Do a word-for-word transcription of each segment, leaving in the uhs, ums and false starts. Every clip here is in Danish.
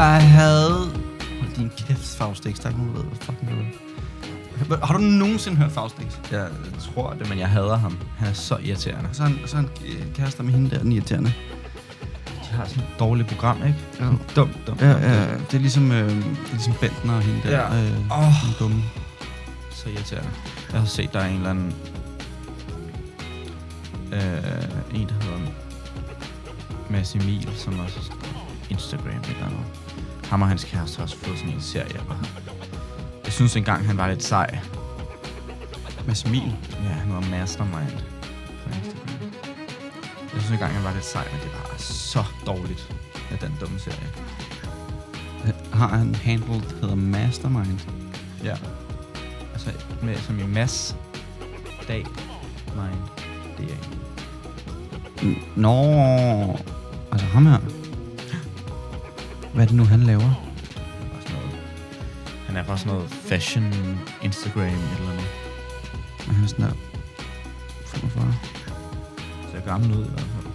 jeg havde... Hold din kæft, Faustix. Der er ikke nogen, der ved, hvad fucking det var. Har du nogensinde hørt Faustix? Jeg tror det, men jeg hader ham. Han er så irriterende. Så han, så han kærester med hende der, den irriterende. De har sådan et dårligt program, ikke? Ja. Dumt, dumt. Ja, ja. Det er ligesom, øh, det er ligesom Bentner og hende der. Ja. Øh, oh. Den dumme. Så irriterende. Jeg har set, der er en eller anden... Øh, en, der hedder Mads Emil, som også Instagram eller noget. Ham og hans kæreste har også fået sådan en serie. Jeg synes engang, han var lidt sej. Mads Emil? Ja, han var mastermind på Instagram. Jeg synes engang, han var lidt sej, men det var så dårligt af den dumme serie. Har han handled, der hedder Mastermind? Ja. Altså med, som i Mads Dag Mind. Det er jeg. Nå, altså ham her. Hvad er det nu, han laver? Han er bare sådan noget fashion, Instagram eller noget. Men han er sådan der femogfyrre. Ser gammel ud i hvert fald.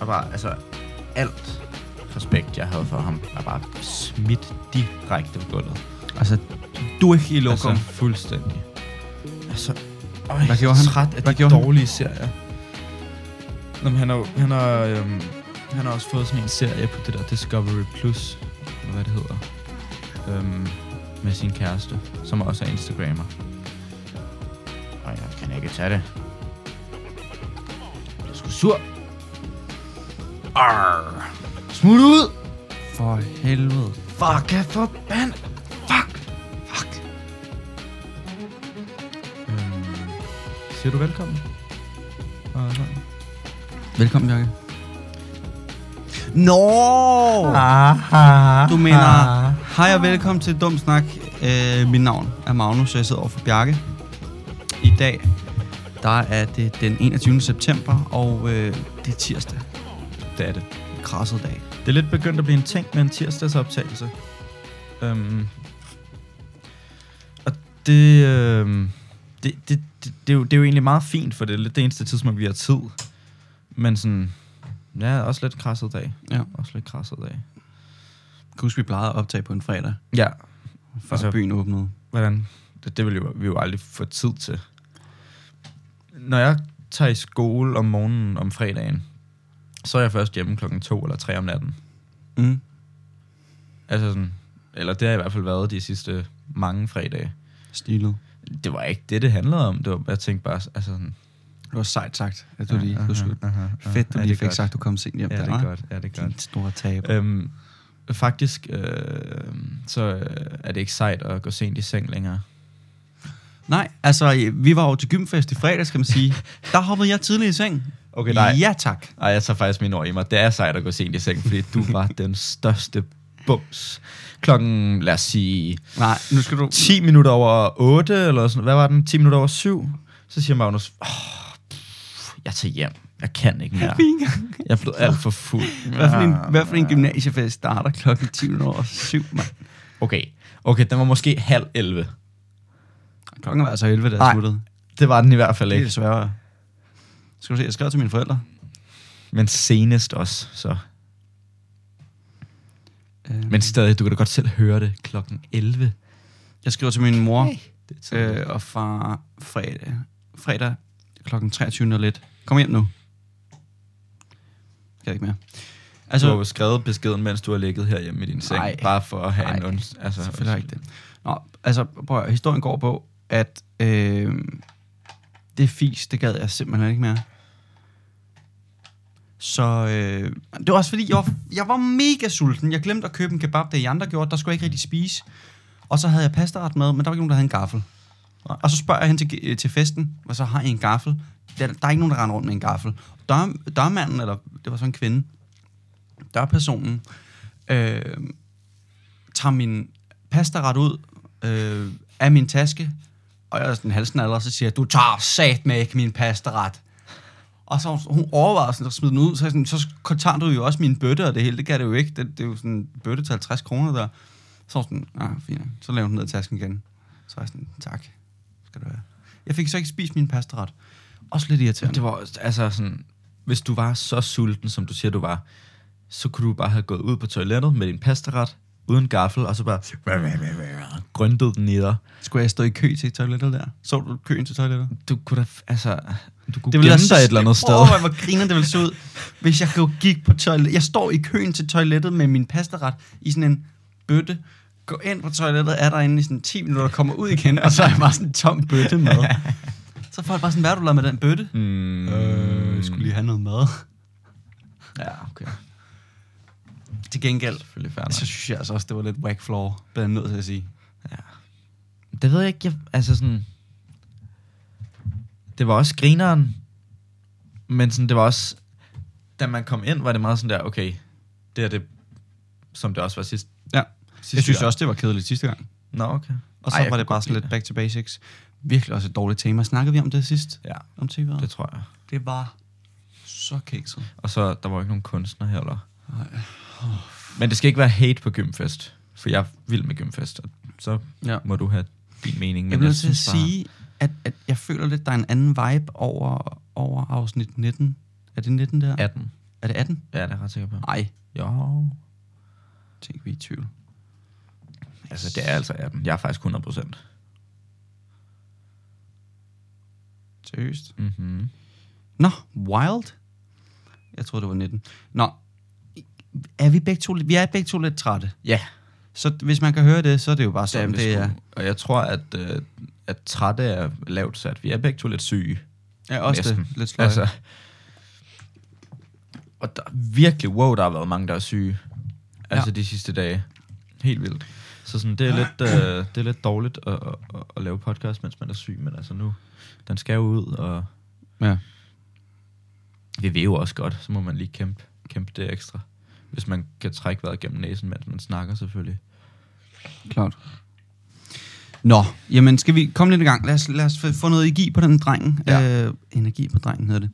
Og bare, altså, alt respekt, jeg havde for ham, var bare smidt direkte på gulvet. Altså, du er ikke i lokum. Altså, fuldstændig. Altså, øj, jeg er træt af de dårlige serier. Jamen, han har, han, har, øhm, han har også fået sådan en serie på det der Discovery Plus, eller hvad det hedder, øhm, med sin kæreste, som også er Instagrammer. Og jeg kan ikke tage det. Jeg er sgu sur. Arrr. Smut ud! For helvede. Fuck, jeg forbandt. Fuck. Fuck. Øhm, siger du velkommen? Og sådan. Velkommen, Bjarke. Nå! Du mener, hej og velkommen til Dum Snak. Øh, mit navn er Magnus, og jeg sidder over for Bjarke. I dag, der er det den enogtyvende september, og øh, det er tirsdag. Det er det. En krasset dag. Det er lidt begyndt at blive en ting med en tirsdagsoptagelse. Øhm. Og det, øh, det, det, det, det, det, er jo, det er jo egentlig meget fint, for det er lidt det eneste tidspunkt, vi har tid. Men sådan, ja, også lidt krasset dag. Ja. Også lidt krasset dag. Jeg husker, vi plejede at optage på en fredag. Ja. Før altså, byen åbnede. Hvordan? Det, det ville jo, vi jo aldrig få tid til. Når jeg tager i skole om morgenen om fredagen, så er jeg først hjemme klokken to eller tre om natten. Mm. Altså sådan, eller det har i hvert fald været de sidste mange fredage. Stilet. Det var ikke det, det handlede om. Det var, jeg tænkte bare, altså sådan... Det var sejt sagt, at du ja, lige aha, skulle... Aha, aha. Fedt, du ja, lige fik godt. Sagt, du kom sent hjem ja, der, det er godt, ja, det er godt. Din store taber. Øhm, faktisk, øh, så er det ikke sejt at gå sent i seng længere. Nej, altså, vi var jo til gymfest i fredags, kan man sige. Der hoppede jeg tidligt i seng. Okay, nej. Ja, tak. Ej, jeg tager faktisk min ord i mig. Det er sejt at gå sent i seng, fordi du var den største bums. Klokken, lad os sige... Nej, nu skal du... ti minutter over otte, eller sådan... Hvad var den? ti minutter over syv? Så siger Magnus... Oh, jeg tager hjem. Jeg kan ikke mere. Jeg er blevet alt for fuld. Hvad for en, hvad for en gymnasiefest starter klokken ti over syv, mand? Okay. Okay, den var måske halv elleve. Klokken var altså elleve, da jeg sluttede. Det var den i hvert fald ikke. Det er desværre. Skal du se, jeg skrev til mine forældre. Men senest også, så. Øhm. Men stadig, du kan da godt selv høre det klokken elleve. Jeg skrev til min mor okay. øh, og far fredag. Fredag. Klokken treogtyve nul et. Kom hjem nu. Kan ikke mere. Altså, du har jo skrevet beskeden, mens du har ligget herhjemme i din seng. Ej, bare for at have ej, en onds... Altså, selvfølgelig ikke det. Nå, altså, prøv at, historien går på, at øh, det fis, det gad jeg simpelthen ikke mere. Så øh, det var også fordi, jeg var, jeg var mega sulten. Jeg glemte at købe en kebab, det I andre gjorde. Der skulle jeg ikke rigtig spise. Og så havde jeg pastaret med, men der var ikke nogen, der havde en gaffel. Og så spørger jeg hende til, til festen, og så har jeg en gaffel. Der, der er ikke nogen, der render rundt med en gaffel. Dør, dørmanden, eller det var sådan en kvinde, dørpersonen, øh, tager min pastaret ud øh, af min taske, og jeg er sådan halsen allerede, og så siger jeg, du tager satme ikke min pastaret. Og så hun overvejer sådan, at smide den ud, så, sådan, så tager du jo også mine bøtter, og det hele, det gør det jo ikke. Det, det er jo sådan bøtte til halvtreds kroner der. Så sådan, ah, fint, så laver hun ned i tasken igen. Så jeg sådan, tak, skal du have. Jeg fik så ikke spist min pastaret. Også lidt irriterende. Det var altså sådan, hvis du var så sulten, som du siger, du var, så kunne du bare have gået ud på toilettet med din pastaret, uden gaffel, og så bare grøntede den i dig. Skulle jeg stå i kø til toilettet der? Så du køen til toilettet? Du kunne da, altså... Du kunne det ville gemme dig et eller andet sted. Åh, hvor griner det ville se ud, hvis jeg gik på toilettet. Jeg står i køen til toilettet med min pastaret i sådan en bøtte, går ind på toilettet, er der inde i sådan ti minutter, kommer ud igen, og så er jeg bare sådan en tom bøtte mad. Så får jeg bare sådan, hvad har du lavet med den bøtte? Mm. Øh, jeg skulle lige have noget mad. Ja, okay. Til gengæld, så synes jeg altså også, det var lidt whack floor, bliver jeg nødt til at sige. Ja. Det ved jeg ikke, jeg, altså sådan... Det var også grineren, men sådan, det var også... Da man kom ind, var det meget sådan der, okay, det er det, som det også var sidst. Ja, sidste jeg synes år. Også, det var kedeligt sidste gang. Nå, okay. Og så Ej, var det bare sådan lidt back to basics. Virkelig også et dårligt tema. Snakkede vi om det sidst? Ja, om T V'et? Det tror jeg. Det var så kikset. Og så, der var ikke nogen kunstner heller. Nej. Men det skal ikke være hate på gymfest, for jeg er vild med gymfest, og så ja. Må du have din mening. Men jeg vil til sige, at, at jeg føler lidt, der er en anden vibe over, over afsnit nitten. Er det nitten der? atten. Er det atten? Ja, det er jeg ret sikker på. Ej. Jo. Tænk, vi er i tvivl. Altså, det er altså atten. Jeg er faktisk hundrede procent. Seriøst? Mm-hmm. Nå, wild? Jeg troede, det var nitten. Nå. Er vi begge to, vi er begge to lidt trætte. Ja. Så hvis man kan høre det, så er det jo bare sådan, det er. Og jeg tror, at, øh, at trætte er lavt sat. Vi er begge to lidt syge. Ja, også næsten. Det. Lidt sløje. Altså. Og der, virkelig, wow, der har været mange, der er syge. Altså ja. De sidste dage. Helt vildt. Så sådan, det er lidt, øh, det er lidt dårligt at, at, at lave podcast, mens man er syg. Men altså nu, den skal jo ud, og ja. Vi ved jo også godt, så må man lige kæmpe, kæmpe det ekstra. Hvis man kan trække vejret gennem næsen, mens man snakker selvfølgelig. Klart. Nå, jamen skal vi komme lidt i gang. Lad os, lad os få noget energi på den dreng. Ja. Øh, energi på drengen hedder det.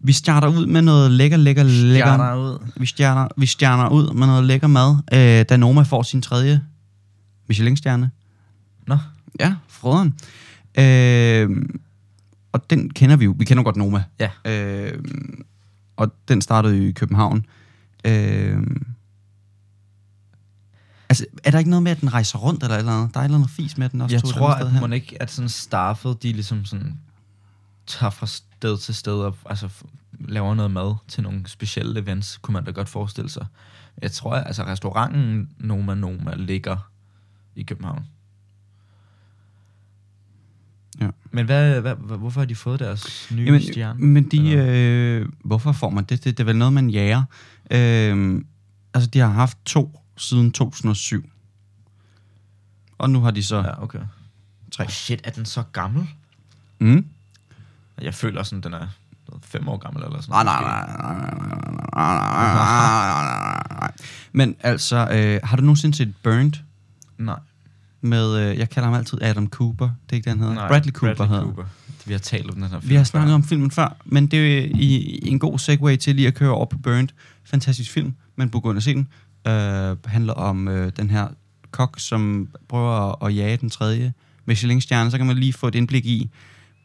Vi starter ud med noget lækker, lækker, lækker. Stjerner ud. Vi stjerner, vi stjerner ud med noget lækker mad. Øh, da Noma får sin tredje Michelin-stjerne. Nå. Ja, frøderen. Øh, og den kender vi jo. Vi kender jo godt Noma. Ja. Øh, og den startede jo i København. Øhm. Altså, er der ikke noget med, at den rejser rundt eller et eller andet? Der er et eller andet fis med, at den også jeg tog tror, et andet sted hen. Jeg tror, at man ikke, at sådan staffet, de ligesom sådan tager fra sted til sted og altså, laver noget mad til nogle specielle events, kunne man da godt forestille sig. Jeg tror, at altså, restauranten Noma Noma ligger i København. Ja. Men hvad, hvad, hvorfor har de fået deres nye Jamen, stjerne? Men de, øh, hvorfor får man det? Det, det er vel noget, man jager. Øh, altså, de har haft to siden to tusind og syv. Og nu har de så ja, okay. tre. Oh, shit, er den så gammel? Mm. Jeg føler sådan, den er fem år gammel eller sådan noget. Nej, nej, nej, nej, nej, nej. Men altså, øh, har du nogensinde set Burned? Nej. Med, øh, jeg kalder ham altid Adam Cooper, det er ikke den, han hedder. Nej, Bradley Cooper Bradley hedder Cooper. Vi har talt om den her film. Vi har snakket før. om filmen før, men det er i, i en god segue til lige at køre over på Burned. Fantastisk film, man burde gå ind og se den. Øh, handler om øh, den her kok, som prøver at, at jage den tredje Michelin-stjerne. Så kan man lige få et indblik i,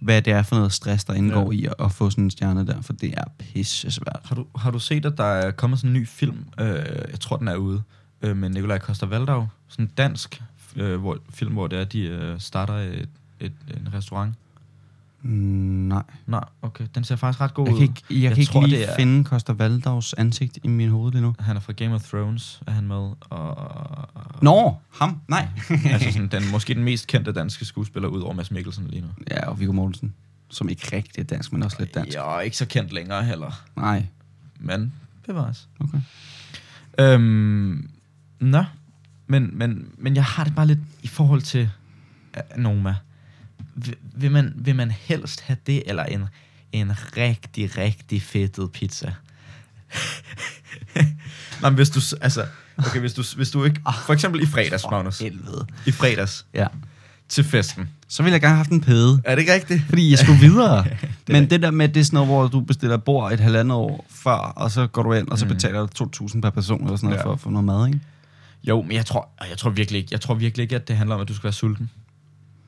hvad det er for noget stress, der indgår ja. i at, at få sådan en stjerne der, for det er pisse svært. Har du, har du set, at der er kommet sådan en ny film, øh, jeg tror, den er ude, øh, med Nikolaj Coster-Waldau, sådan en dansk Øh, hvor, film, hvor det er, de øh, starter et, et, en restaurant? Mm, nej. Nej, okay. Den ser faktisk ret god ud. Jeg kan ikke, jeg jeg kan ikke tror, lige er... finde Coster-Waldaus ansigt i min hoved lige nu. Han er fra Game of Thrones, er han med. Og, og, Nå, ham? Nej. altså sådan, den, måske den mest kendte danske skuespiller, ud over Mads Mikkelsen lige nu. Ja, og Viggo Mortensen, som ikke rigtig er dansk, men også lidt dansk. Ja, ikke så kendt længere heller. Nej. Men bevares. Okay. Øhm, Nå. Men, men, men jeg har det bare lidt i forhold til uh, Noma. Vil, vil, man, vil man helst have det, eller en, en rigtig, rigtig fedtet pizza? Nej, men hvis du, altså, okay, hvis du, hvis du ikke, for eksempel i fredags, Magnus. I fredags. Ja. Til festen. Så ville jeg gerne have haft en pæde. Er det ikke rigtigt? Fordi jeg skulle videre. det men det der med, det er sådan noget, hvor du bestiller bord et halvandet år før, og så går du ind, og så betaler du to tusind per person, eller sådan noget, ja. for at få noget mad, ikke? Jo, men jeg tror, jeg tror virkelig ikke, jeg tror virkelig ikke, at det handler om, at du skal være sulten.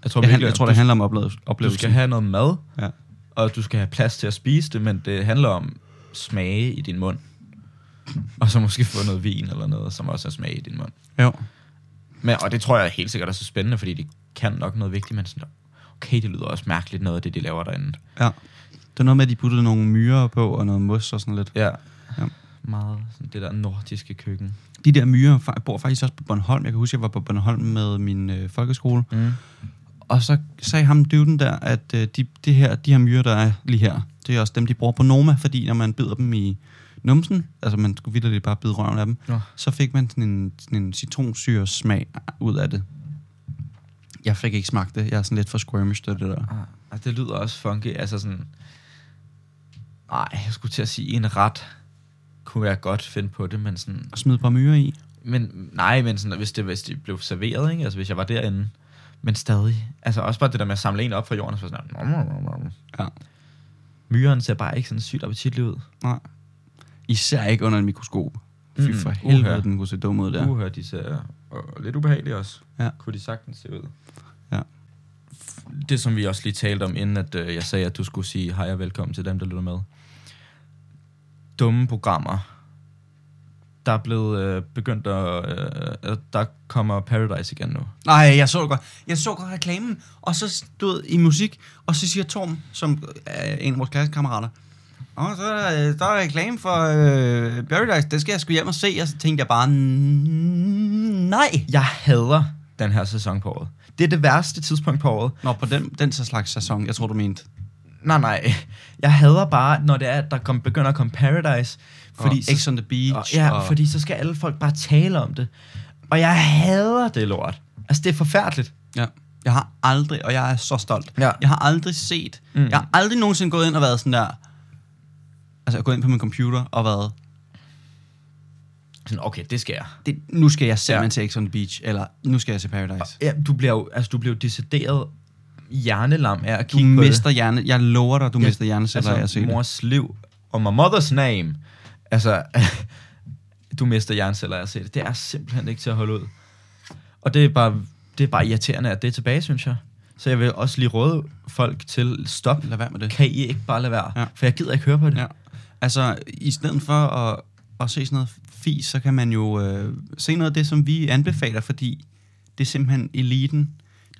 Jeg tror virkelig, jeg, jeg tror, du, det handler om oplevelsen. Du skal have noget mad, ja. og du skal have plads til at spise det, men det handler om smage i din mund. og så måske få noget vin eller noget, som også er smag i din mund. Jo. Men, og det tror jeg helt sikkert er så spændende, fordi det kan nok noget vigtigt, men sådan, okay, det lyder også mærkeligt noget af det, de laver derinde. Ja. Det er noget med, at de puttede nogle myrer på og noget mos og sådan lidt. Ja. Ja. Meget sådan det der nordiske køkken. De der myrer, jeg bor faktisk også på Bornholm. Jeg kan huske, jeg var på Bornholm med min øh, folkeskole. Mm. Og så sagde ham dyvden der, at øh, de, de, her, de her myrer, der er lige her, det er også dem, de bruger på Noma, fordi når man bider dem i numsen, altså man skulle vildt bare bide røven af dem, ja, så fik man sådan en, sådan en citronsyres smag ud af det. Jeg fik ikke smagt det. Jeg er sådan lidt for squirmish, det, det der. Ah, det lyder også funky. Altså sådan... Nej, jeg skulle til at sige en ret... kunne jeg godt finde på det, men sådan... Og smide et par myrer i? Men, nej, men sådan, hvis, det, hvis det blev serveret, ikke? Altså hvis jeg var derinde, men stadig. Altså også bare det der med at samle en op fra jorden, og så sådan... Ja. Myren ser bare ikke sådan sygt appetitlig ud. Nej. Især ikke under en mikroskop. Fy mm, for helvede, uh-huh. Den kunne se dum ud der. Uhør, de ser og lidt ubehagelige også. Ja. Kunne de sagtens se ud. Ja. Det, som vi også lige talte om, inden at øh, jeg sagde, at du skulle sige hej og velkommen til dem, der lytter med. Dumme programmer. Der er blevet øh, begyndt at... Øh, der kommer Paradise igen nu. Nej, jeg så det godt. Jeg så godt reklamen, og så stod i musik, og så siger Tom, som er en af vores klassekammerater, og så øh, der er reklame for øh, Paradise, det skal jeg sgu hjem og se, og så tænkte jeg bare, nej. Jeg hader den her sæson på året. Det er det værste tidspunkt på året. Nå, på den, den slags sæson, jeg tror du mente. Nej, nej. Jeg hader bare, når det er, at der kom, begynder at komme Paradise. Fordi og Ex on the Beach. Og, ja, og... fordi så skal alle folk bare tale om det. Og jeg hader det lort. Altså, det er forfærdeligt. Ja. Jeg har aldrig, og jeg er så stolt. Ja. Jeg har aldrig set... Mm. Jeg har aldrig nogensinde gået ind og været sådan der... Altså, jeg har gået ind på min computer og været... Sådan, okay, det skal jeg. Det, nu skal jeg simpelthen ja. til Ex on the Beach, eller nu skal jeg til Paradise. Og, ja, du bliver jo altså, du bliver decideret... hjernelam er at kigge du på mister det. Hjerne, jeg lover dig, du ja, mister hjerneceller, altså, jeg ser mors det. Liv, og my mother's name. Altså, du mister hjerneceller, jeg ser det. Det er simpelthen ikke til at holde ud. Og det er bare, det er bare irriterende, at det er tilbage, synes jeg. Så jeg vil også lige råde folk til, stop, lad være med det. Kan I ikke bare lade være? Ja. For jeg gider ikke høre på det. Ja. Altså, i stedet for at, at se sådan noget fis, så kan man jo øh, se noget af det, som vi anbefaler, fordi det er simpelthen eliten.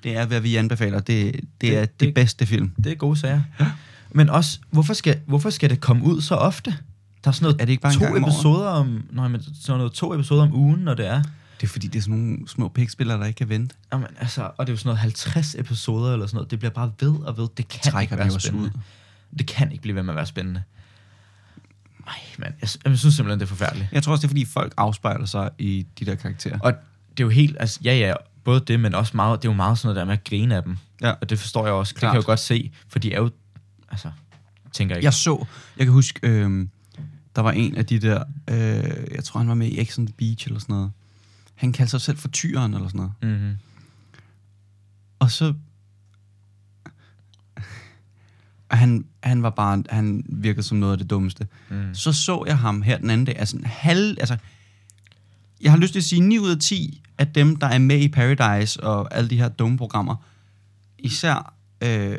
Det er, hvad vi anbefaler. Det, det, det er det, det bedste film. Det er gode sager. Ja. Men også, hvorfor skal, hvorfor skal det komme ud så ofte? Der er sådan noget, er det ikke bare to episoder om, nej, men sådan noget to episoder om ugen, når det er. Det er fordi, det er sådan nogle små pikspillere, der ikke kan vente. Jamen, altså, og det er jo sådan noget halvtreds episoder eller sådan noget. Det bliver bare ved og ved. Det kan Trækker ikke være spændende. Ud. Det kan ikke blive ved med at være spændende. Nej, mand. Jeg, jeg synes simpelthen, det er forfærdeligt. Jeg tror også, det er fordi, folk afspejler sig i de der karakterer. Og det er jo helt, altså, ja, ja, både det, men også meget, det er jo meget sådan noget der med at grine af dem. Ja. Og det forstår jeg også. Klart. Det kan jeg jo godt se, for de er jo, altså, tænker jeg ikke. Jeg så, jeg kan huske, øh, der var en af de der, øh, jeg tror han var med i Ex on the Beach eller sådan noget. Han kaldte sig selv for tyren eller sådan noget. Mm-hmm. Og så, han, han var bare, han virkede som noget af det dummeste. Mm. Så så jeg ham her den anden dag, altså en halv, altså, jeg har lyst til at sige ni ud af ti af dem, der er med i Paradise og alle de her dumme programmer, især, øh,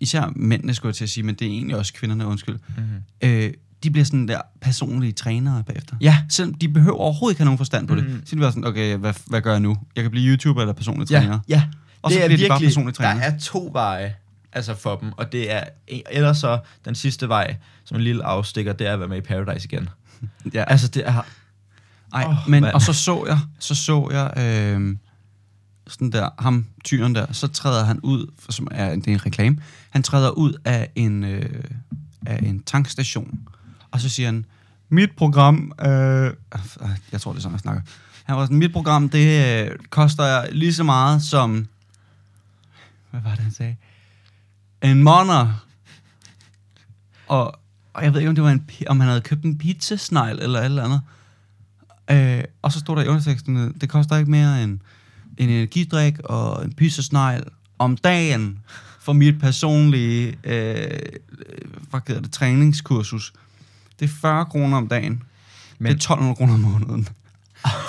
især mændene, skulle jeg til at sige, men det er egentlig også kvinderne, undskyld, mm-hmm. øh, de bliver sådan der personlige trænere bagefter. Ja. Selvom de behøver overhovedet ikke have nogen forstand på det. Mm-hmm. Så de bliver sådan, okay, hvad, hvad gør jeg nu? Jeg kan blive YouTuber eller personlig ja, træner. Ja, og så det er bliver virkelig, de bare personlige trænere. Der er to veje altså for dem, og det er, ellers så den sidste vej, som en lille afstikker, det er at være med i Paradise igen. Ja. Altså det er Ej, oh, men man. Og så så jeg Så så jeg øh, sådan der, ham, tyren der. Så træder han ud for, som er, det er en reklame. Han træder ud af en øh, af en tankstation. Og så siger han, mit program øh, jeg tror det er sådan jeg snakker. Han var sådan, mit program det øh, koster lige så meget som, hvad var det han sagde, en måneder. Og Og jeg ved ikke, om det var en, om han havde købt en pizzasnegl eller alt andet. Øh, og så stod der i underteksten, det koster ikke mere end en energidrik og en pizzasnegl om dagen for mit personlige øh, hvad hedder det, træningskursus. Det er fyrre kroner om dagen. Men det er tolv hundrede kroner om måneden.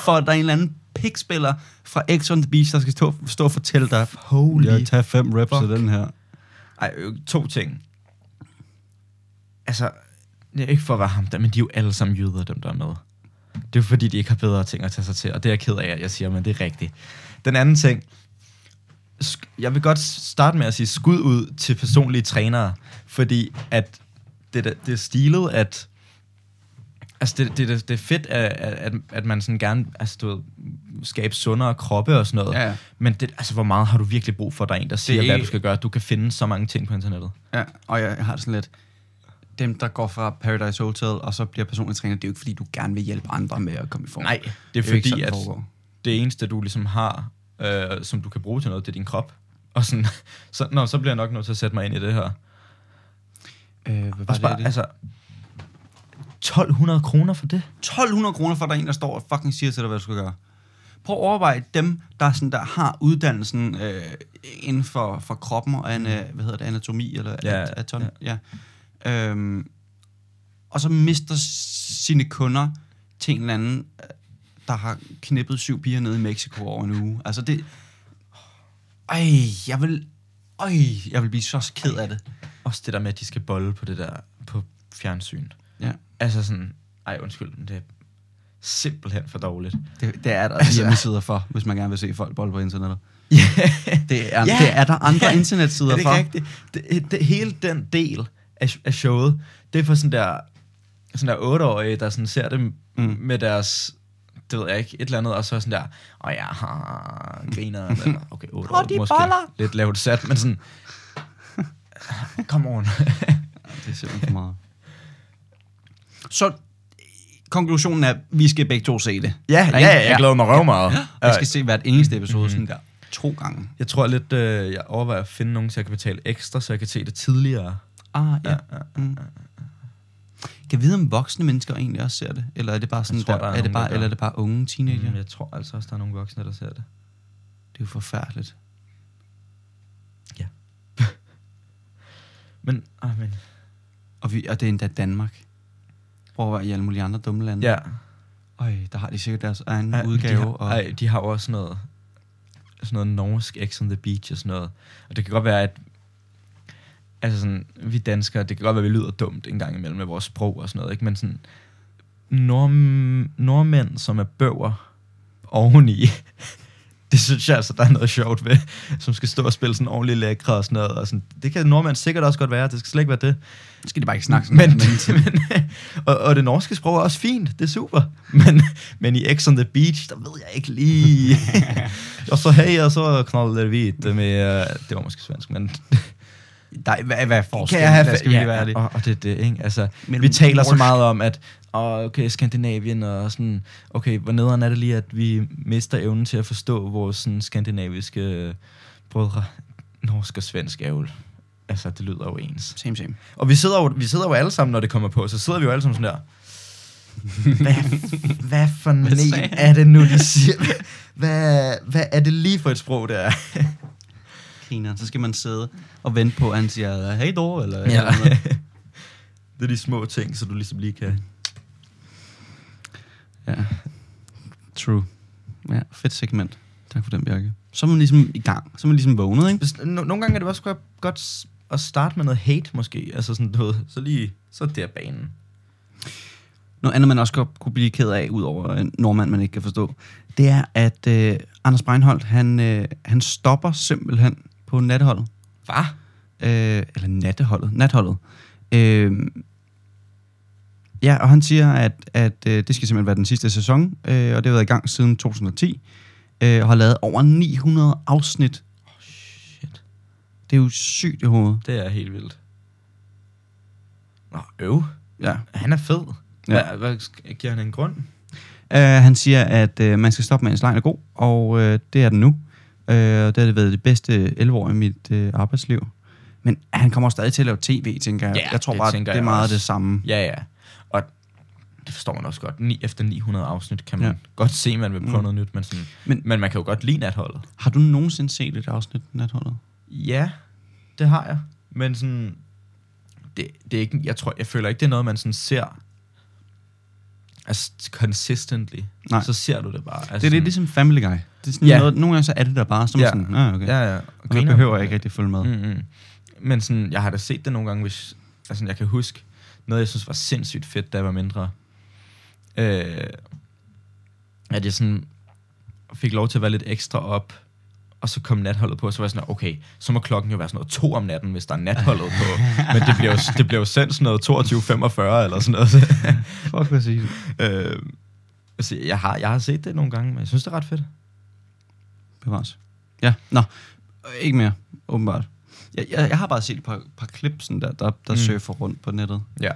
For at der er en eller anden pikspiller fra Ex on the Beach, der skal stå, stå og fortælle dig, holy jeg tager fem reps af den her. Ej, to ting. Altså, er ikke for at være ham der, men de er jo alle sammen jyder, dem der er med. Det er jo fordi, de ikke har bedre ting at tage sig til, og det er jeg ked af, at jeg siger, men det er rigtigt. Den anden ting, jeg vil godt starte med at sige skud ud til personlige trænere, fordi at det, det er stilet, at altså det, det, det er fedt, at, at, at man sådan gerne altså, du ved, skabe sundere kroppe og sådan noget, ja, ja. Men det, altså, hvor meget har du virkelig brug for, der en, der siger, det er... hvad du skal gøre? Du kan finde så mange ting på internettet. Ja, og jeg har sådan lidt... Dem, der går fra Paradise Hotel, og så bliver personlig træner, det er jo ikke, fordi du gerne vil hjælpe andre med at komme i form. Nej, det er, det er fordi, sådan, at det eneste, du ligesom har, øh, som du kan bruge til noget, det er din krop. Og sådan, så, nå, så bliver jeg nok nødt til at sætte mig ind i det her. Øh, hvad var det, bare, det? Altså, tolv hundrede kroner for det? tolv hundrede kroner for, der en, der står og fucking siger til dig, hvad du skal gøre. Prøv at overveje dem, der, sådan, der har uddannelsen øh, inden for, for kroppen og an, øh, hvad hedder det, anatomi eller ja, at, atom, ja. ja. Øhm, og så mister sine kunder til en eller anden, der har knippet syv piger nede i Mexico over en uge. Altså det... Ej, jeg vil... Øj, jeg vil blive så ked af det. Også det der med, at de skal bolle på det der... På fjernsyn. Ja. Altså sådan... Ej, undskyld, men det er simpelthen for dårligt. Det, det er der altså, hjemmesider for, hvis man gerne vil se folk bolle på internettet. Ja. Det er, ja. Det er der andre ja. Internetsider ja, det er for. Rigtigt. Det, det, hele den del... af showet, det er for sådan der sådan der otteårige, der sådan ser det mm. med deres, det ved jeg ikke, et eller andet, og så sådan der, åh ja, griner, eller okay, otteårige, måske boller. Lidt lavt sat, men sådan, come on. Det er simpelthen for meget. Så, konklusionen er, vi skal begge to se det. Ja, ja, ja, ja. Jeg glæder mig røv meget. Ja. Jeg skal se hvert eneste episode, mm-hmm. sådan der, to gange. Jeg tror lidt, øh, jeg overvejer at finde nogen, så jeg kan betale ekstra, så jeg kan se det tidligere. Ah, ja. Mm. Kan vi vide, om voksne mennesker egentlig også ser det? Eller er det bare sådan, tror, der, der er er det bare, der eller er det bare unge teenager? Mm, jeg tror altså også, der er nogle voksne, der ser det. Det er jo forfærdeligt. Ja. men, ah, men. Og, vi, og det er endda Danmark. Prøv at være i alle mulige andre dumme lande. Ja. Øj, der har de sikkert deres egen ej, udgave. De har, og... Ej, de har også noget, sådan noget norsk Ex on the Beach og sådan noget. Og det kan godt være, at altså sådan, vi danskere, det kan godt være, vi lyder dumt en gang imellem med vores sprog og sådan noget, ikke? Men sådan, nordm- nordmænd, som er bøger oveni, det synes jeg altså, der er noget sjovt ved, som skal stå og spille sådan ordentligt lækre og sådan noget, og sådan, det kan nordmænd sikkert også godt være, det skal slet ikke være det. Det skal de bare ikke snakke sådan. Men, men, og, og det norske sprog er også fint, det er super, men, men i Ex on the Beach, der ved jeg ikke lige. og så hey, og så knaldede vi det med, det var måske svensk, men... Nej, hvad, hvad er forskellen? Kan jeg have, skal vi ja, være det? Og, og det er det, ikke? Altså, men vi taler morsk. Så meget om, at okay, Skandinavien og sådan, okay, hvor nederen er det lige, at vi mister evnen til at forstå vores sådan, skandinaviske brødre, norsk og svensk ævl. Altså, det lyder jo ens. Same, same. Og vi sidder, jo, vi sidder jo alle sammen, når det kommer på, så sidder vi jo alle sammen sådan der. Hvad, hvad for en er det nu, de siger? Hvad, hvad er det lige for et sprog, det er? Så skal man sidde og vente på, at han siger, hey då, eller... Ja. Eller noget. Det er de små ting, så du ligesom lige kan... Ja. True. Ja, fedt segment. Tak for den, Bjarke. Så er man ligesom i gang. Så er man ligesom vågnet, ikke? Nogle gange er det også godt at starte med noget hate, måske. Altså sådan noget, så lige... Så der banen. Noget andet, man også godt kunne blive ked af, udover en nordmand, man ikke kan forstå, det er, at øh, Anders Breinholt, han, øh, han stopper simpelthen... på natteholdet. Hvad? Øh, eller natteholdet. Natholdet. Øh, ja, og han siger, at, at øh, det skal simpelthen være den sidste sæson, øh, og det har været i gang siden to tusind ti, øh, og har lavet over ni hundrede afsnit. Oh, shit. Det er jo sygt i hovedet. Det er helt vildt. Nå, øv. Ja. Han er fed. Ja. Hvad giver han en grund? Øh, han siger, at øh, man skal stoppe med en slang er god, og øh, det er den nu. Øh, og det har det været det bedste elleve år i mit øh, arbejdsliv. Men han kommer stadig til at lave tv, tænker jeg. Ja, jeg tror det bare, det, det er meget også. Det samme. Ja, ja. Og det forstår man også godt. Ni, efter ni hundrede afsnit kan man ja. Godt se, at man vil prøve mm. noget nyt. Men, sådan, men, men man kan jo godt lide Natholdet. Har du nogensinde set et afsnit Natholdet? Ja, det har jeg. Men sådan... Det, det er ikke, jeg, tror, jeg føler ikke, det er noget, man sådan ser... Altså, consistently. Nej. Så ser du det bare. Altså, det, det er sådan, ligesom Family Guy. Det er sådan yeah. noget, nogle gange så er det der bare, som yeah. sådan, ah, okay. Ja, ja. Og jeg behøver jeg ikke rigtig følge med. Mm-hmm. Men sådan, jeg har da set det nogle gange, hvis, altså jeg kan huske, noget, jeg synes var sindssygt fedt, da jeg var mindre. Øh, at jeg sådan fik lov til at være lidt ekstra op, og så kom natholdet på, og så var jeg sådan, okay, så må klokken jo være sådan noget to om natten, hvis der er natholdet på. Men det blev jo, det blev jo sendt sådan noget toogtyve femogfyrre eller sådan noget. Fuck, hvad siger du? Øh, altså, jeg, har, jeg har set det nogle gange, men jeg synes, det er ret fedt. Bevares. Ja, nå, ikke mere, åbenbart. Jeg, jeg, jeg har bare set et par, par klip, sådan der, der, der mm. surfer rundt på nettet. Ja.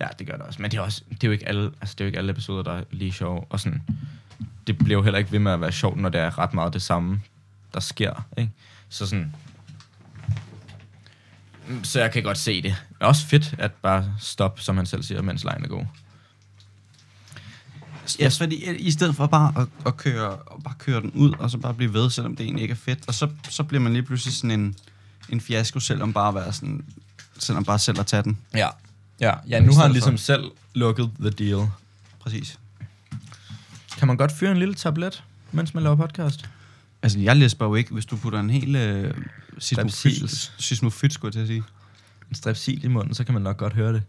Ja, det gør det også. Men det er, også, det er jo ikke alle, altså det er jo ikke alle episoder, der er lige sjove. Og sådan, det bliver jo heller ikke ved med at være sjovt, når det er ret meget det samme, der sker, ikke? Så sådan, så jeg kan godt se det. Men også fedt at bare stoppe, som han selv siger, mens lejen er god. Ja, så fordi i stedet for bare at, at køre, at bare køre den ud, og så bare blive ved, selvom det egentlig ikke er fedt. Og så, så bliver man lige pludselig sådan en, en fiasko, selvom bare at være sådan, selvom bare selv at tage den. Ja. Ja, ja, nu har han ligesom for... selv lukket the deal. Præcis. Kan man godt fyre en lille tablet, mens man laver podcast? Altså, jeg læser bare jo ikke, hvis du putter en hel øh, sismofyt, skulle jeg til at sige. En strepsil i munden, så kan man nok godt høre det.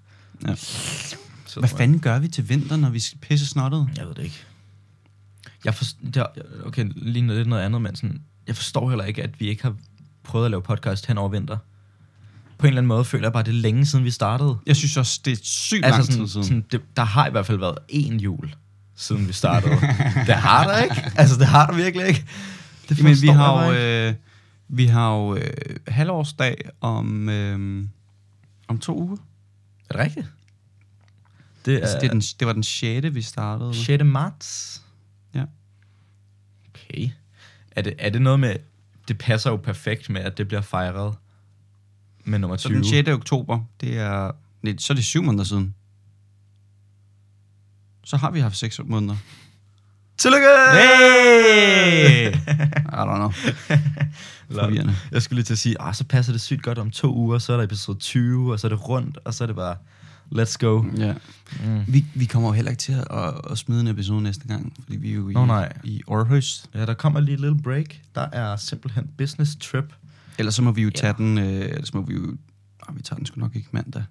Ja. Så, hvad fanden gør vi til vinter, når vi pisser snottet? Jeg ved det ikke. Jeg forstår... Det er, okay, lige lidt noget andet, men sådan, jeg forstår heller ikke, at vi ikke har prøvet at lave podcast hen over vinter. På en eller anden måde føler jeg bare, det er længe siden, vi startede. Jeg synes også, det er sygt altså, lang tid siden. Sådan, det, der har i hvert fald været én jul, siden vi startede. Det har der ikke. Altså, det har der virkelig ikke. Det men vi har, jo, øh, vi har jo øh, halvårsdag om, øh, om to uger. Er det rigtigt? Det, er, altså, det, er den, det var den sjette, vi startede. sjette marts? Ja. Okay. Er det, er det noget med, det passer jo perfekt med, at det bliver fejret? Med nummer tyve. Så den sjette oktober, det er... Nej, så er det syv måneder siden. Så har vi haft seks måneder. Tillykke! Hey! I don't know. Forvirrende. Jeg skulle lige til at sige, så passer det sygt godt om to uger, så er der episode tyve, og så er det rundt, og så er det bare... Let's go. Yeah. Mm. Vi, vi kommer jo heller ikke til at, at, at smide en episode næste gang, fordi vi er jo i, oh, i Aarhus. Ja, der kommer lige et lille break. Der er simpelthen business trip. Ellers så må vi jo tage ja. den... Øh, ellers må vi jo... Nej, vi tager den sgu nok ikke mandag.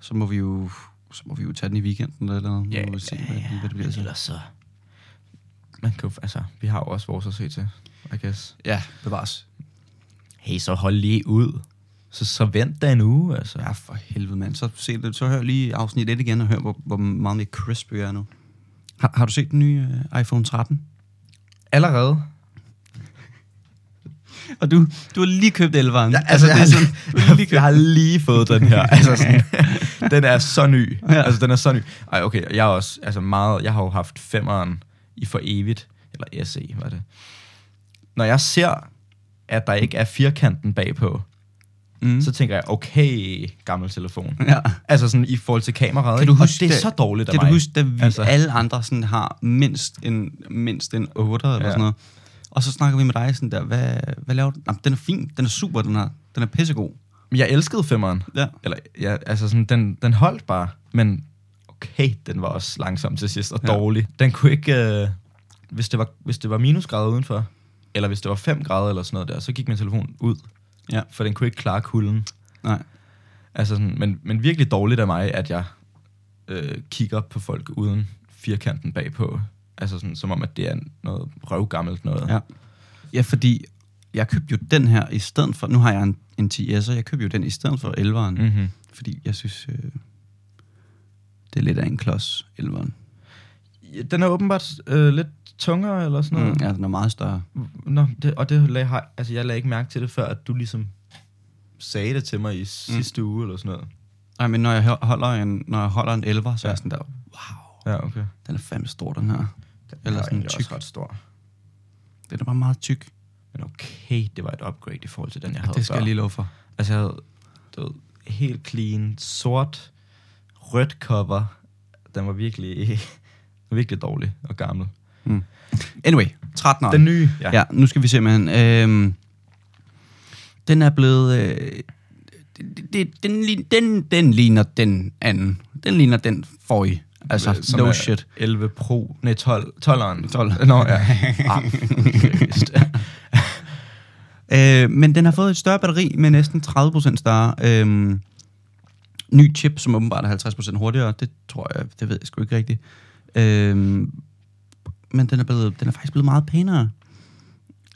Så må vi jo... Så må vi jo tage den i weekenden eller noget. Ja, ja, se, hvad, ja. Hvad det bliver, så. Ellers så... Man kan jo, altså, vi har jo også vores at se til, I guess. Ja, bevares. Hey, så hold lige ud. Så, så vent da en uge, altså. Ja, for helvede, mand. Så, se det, så hør lige afsnit et igen og hør, hvor, hvor meget mere crisp vi er nu. Har, har du set den nye uh, iPhone tretten? Allerede? Og du, du har lige købt elveren. Ja, altså, altså, det er sådan, jeg, har, du har lige købt. Jeg har lige fået den her. Altså, sådan, den er så ny. Ja. Altså, den er så ny. Ej, okay, jeg, er også, altså meget, jeg har jo haft femeren i for evigt. Eller S E, var det. Når jeg ser, at der ikke er firkanten bagpå, mm. så tænker jeg, okay, gammel telefon. Ja. Altså sådan i forhold til kameraet. Kan du huske, det er da, så dårligt af mig. Kan du huske, at vi altså, alle andre sådan har mindst en, mindst en otter eller ja. Sådan noget? Og så snakker vi med dig sådan der, hvad, hvad laver du? Jamen, den er fin, den er super, den er, den er pissegod. Jeg elskede femmeren. Ja. Eller, ja, altså sådan, den, den holdt bare, men okay, den var også langsom til sidst og ja. Dårlig. Den kunne ikke, øh, hvis, det var, hvis det var minusgrader udenfor, eller hvis det var fem grader eller sådan noget der, så gik min telefon ud, ja. For den kunne ikke klare kulden. Nej. Altså sådan, men, men virkelig dårligt af mig, at jeg øh, kigger på folk uden firkanten bagpå. Altså sådan, som om, at det er noget røvgammelt noget. Ja. Ja, fordi jeg købte jo den her i stedet for... Nu har jeg en, en ti es'er, jeg købte jo den i stedet for elleveren. Mm-hmm. Fordi jeg synes, øh, det er lidt af en klods, elleveren. Ja, den er åbenbart øh, lidt tungere eller sådan noget. Mm, ja, den er meget større. Nå, det, og det lag, altså, jeg lagde ikke mærke til det før, at du ligesom sagde det til mig i sidste mm. uge eller sådan noget. Nej, men når jeg holder en, når jeg holder en elver, så ja. Er sådan der... Wow, ja, okay. Den er fandme stor, den her. Eller sådan tyk. Også ret stor. Den er bare meget tyk. Men okay, det var et upgrade i forhold til den, jeg ja, havde det skal før. Jeg lige love for. Altså, jeg havde, det var helt clean, sort, rødt cover. Den var virkelig, virkelig dårlig og gammel. Mm. Anyway, tretten år. Den nye. Ja, ja nu skal vi se, man. Øhm, den er blevet... Øh, det, det, den, den, den ligner den anden. Den ligner den forrige. Altså, no shit. elleve Pro. Nej, tolv. tolveren. tolv. Nå, ja. øh, men den har fået et større batteri med næsten tredive procent større. Øh, ny chip, som åbenbart er halvtreds procent hurtigere. Det tror jeg, det ved jeg sgu ikke rigtigt. Øhm, men den er, blevet, den er faktisk blevet meget pænere.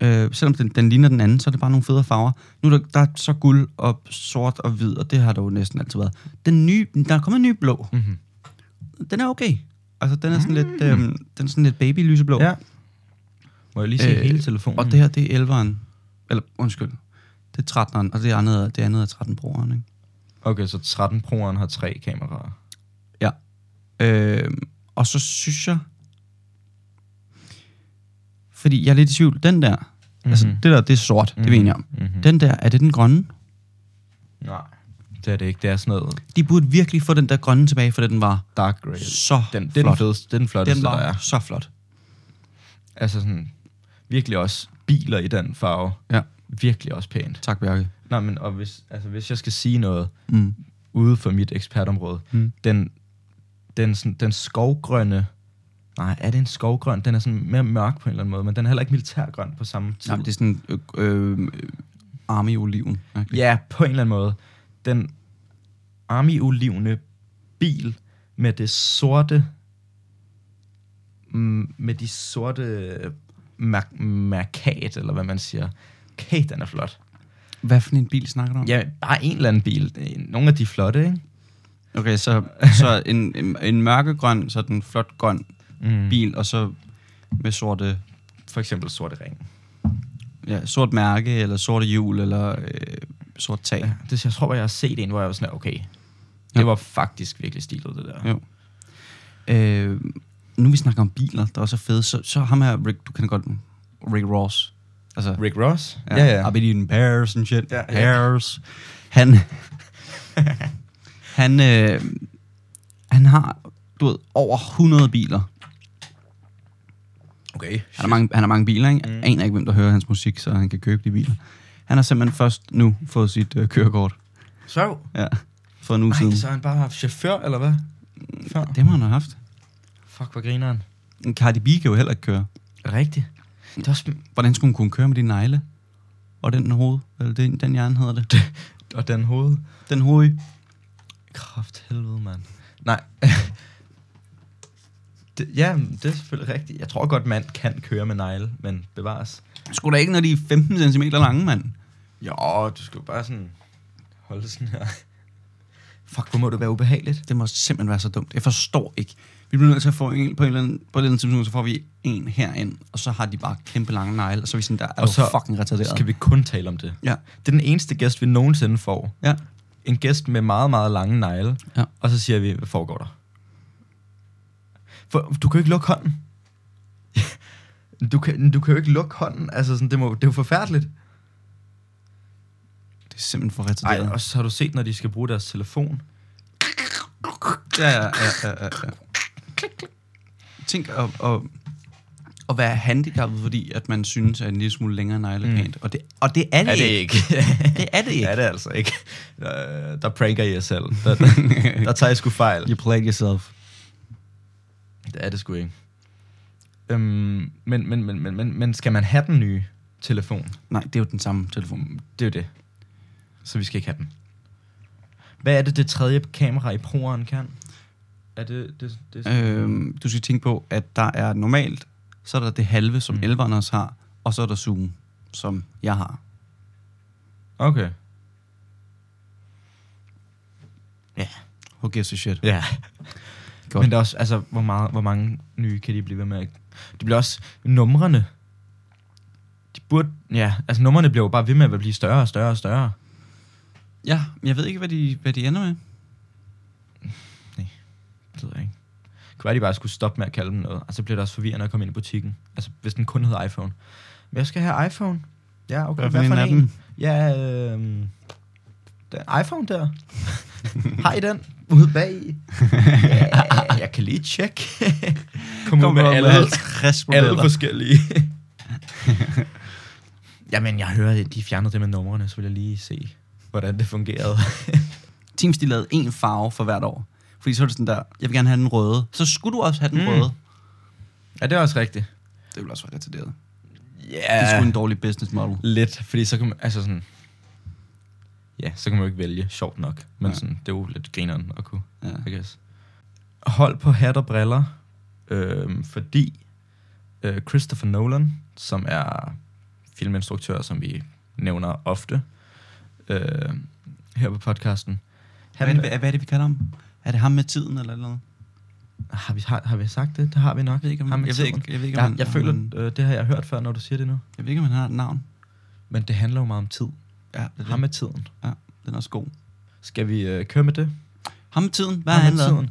Øh, selvom den, den ligner den anden, så er det bare nogle federe farver. Nu er der, der er så guld og sort og hvid, og det har der jo næsten altid været. Den nye, der er kommet en ny blå. Mm-hmm. Den er okay. Altså, den er sådan lidt, øh, den er sådan lidt baby-lyseblå. Ja. Må jeg lige se øh, hele telefonen? Og det her, det er elveren. Eller, undskyld. Det er tretteneren, og det andet, det andet er tretten-broeren, ikke? Okay, så tretten-broeren har tre kameraer. Ja. Øh, og så synes jeg... Fordi jeg er lidt i tvivl. Den der... Mm-hmm. Altså, det der, det er sort. Mm-hmm. Det ved jeg om. Mm-hmm. Den der, er det den grønne? Nej. Det er det ikke. Det er sådan noget. De burde virkelig få den der grønne tilbage, for den var... Dark grey. Så den, flot. Den fedeste, den flotteste, der er. Den var så flot. Altså sådan... Virkelig også biler i den farve. Ja. Virkelig også pænt. Tak, Bjarke. Nej, men og hvis, altså, hvis jeg skal sige noget, mm. ude for mit ekspertområde, mm. den, den, sådan, den skovgrønne, nej, er det en skovgrøn? Den er sådan mere mørk på en eller anden måde, men den er heller ikke militærgrøn på samme tid. Nej, det er sådan øh, øh, army-oliven. Okay. Ja, på en eller anden måde. Den army-olivne bil med det sorte, mm, med de sorte mark- markat, eller hvad man siger. Okay, den er flot. Hvad for en bil snakker du om? Ja, bare en eller anden bil. Nogle af de flotte, ikke? Okay, så, så en, en, en mørkegrøn, så den flot grøn mm. bil, og så med sorte... For eksempel sorte ringe. Ja, sort mærke, eller sorte hjul, eller øh, sort tag. Ja, det, jeg tror, jeg har set en, hvor jeg var sådan, okay, det ja. var faktisk virkelig stilet, det der. Jo. Øh, nu vi snakker om biler, der er så fede, så, så ham her, Rick, du kender godt den, Rick Ross. Altså, Rick Ross? Ja, ja. ja. I've been eating pears and shit. Ja, ja. Pears. Han, han, øh, han har, du ved, over hundrede biler. Okay. Han har mange, han har mange biler, ikke? Mm. Jeg aner ikke, hvem der hører hans musik, så han kan købe de biler. Han har simpelthen først nu fået sit øh, kørekort. Så? Ja, for en uge Ej, siden. Så har han bare haft chauffør, eller hvad? Før. Det må han have haft. Fuck, hvor grineren. Cardi B kan jo heller ikke køre. Rigtigt. Det også... Hvordan skulle hun kunne køre med de negle? Og den hoved? Eller den, den hjerne hedder det. Og den hoved? Den hoved. Kraft helvede, mand. Nej. det, ja, det er selvfølgelig rigtigt. Jeg tror godt, man kan køre med negle, men bevares. Skulle da ikke, når de er femten centimeter lange, mand? Jo, du skulle bare sådan holde sådan her. Fuck, hvor må det være ubehageligt. Det må simpelthen være så dumt. Jeg forstår ikke. Vi bliver nødt til at få en på en eller anden, på en eller anden tidspunkt, så får vi en herind, og så har de bare kæmpe lange negle, og så er vi sådan, der er og så fucking retarderet. Skal vi kun tale om det? Ja. Det er den eneste gæst, vi nogensinde får. Ja. En gæst med meget, meget lange negle, ja. Og så siger vi, hvad foregår der? For du kan jo ikke lukke hånden. du, kan, du kan jo ikke lukke hånden, altså sådan, det, må, det er jo forfærdeligt. Det er simpelthen for retarderet. Ej, og så har du set, når de skal bruge deres telefon. Ja, ja, ja, ja, ja. ja. Klik, klik. Tænk at, at, at være handicappet, fordi at man synes, at en lille smule længere negle er pænt. Mm. Og, det, og det er det, er det ikke. ikke. Det er det ikke. Det er det altså ikke. Der, der pranker I jer selv. Der, der, der tager I sgu fejl. You played yourself. Det er det sgu ikke. Øhm, men, men, men, men, men skal man have den nye telefon? Nej, det er jo den samme telefon. Det er jo det. Så vi skal ikke have den. Hvad er det, det tredje kamera i Pro'eren kan? Er det, det, det er øhm, du skal tænke på, at der er normalt, så er der det halve, som mm. elveren også har, og så er der zoom, som jeg har. Okay. Ja. Yeah. Who gives a shit? Ja. Yeah. Men der er også, altså, hvor, meget, hvor mange nye kan de blive ved med? De bliver også, numrene, de burde, ja, altså numrene bliver jo bare ved med at blive større og større og større. Ja, men jeg ved ikke, hvad de, hvad de ender med. Ikke. Det kunne være, de bare skulle stoppe med at kalde dem noget. Altså bliver det også forvirrende at komme ind i butikken. Altså hvis den kun hedder iPhone. Men jeg skal have iPhone. Ja, okay. Hvad, hvad for en af dem? Ja, øh, den iPhone der. Har I den? Ude bagi. Ja, jeg kan lige tjekke. Kom ud med alle, alle forskellige. Jamen, jeg hører, at de fjernede det med numrene, så vil jeg lige se, hvordan det fungerede. Teams, de lavede én farve for hvert år. Fordi så er det sådan der, jeg vil gerne have den røde. Så skulle du også have den mm. røde. Ja, det er også rigtigt. Det ville også være retarderet. Ja. Yeah. Det er sgu en dårlig business model. Lidt, fordi så kan man, altså sådan... ja, så kan man jo ikke vælge, sjovt nok. Men ja, sådan, det er jo lidt grineren at kunne, ja, I guess. Hold på hat og briller, øh, fordi øh, Christopher Nolan, som er filminstruktør, som vi nævner ofte øh, her på podcasten. Han, hvad, er det, hvad er det, vi kalder ham? Er det ham med tiden eller noget? Har vi, har, har vi sagt det? Det har vi nok. Jeg ved ikke, om, jeg ved ikke, jeg ved ikke, om ja, han, jeg føler, han, øh, det har jeg hørt før, når du siger det nu. Jeg ved ikke, om han har et navn. Men det handler jo meget om tid. Ja, det ham med tiden. Ja, den er også god. Skal vi øh, køre med det? Ham med tiden? Hvad ham handler tiden?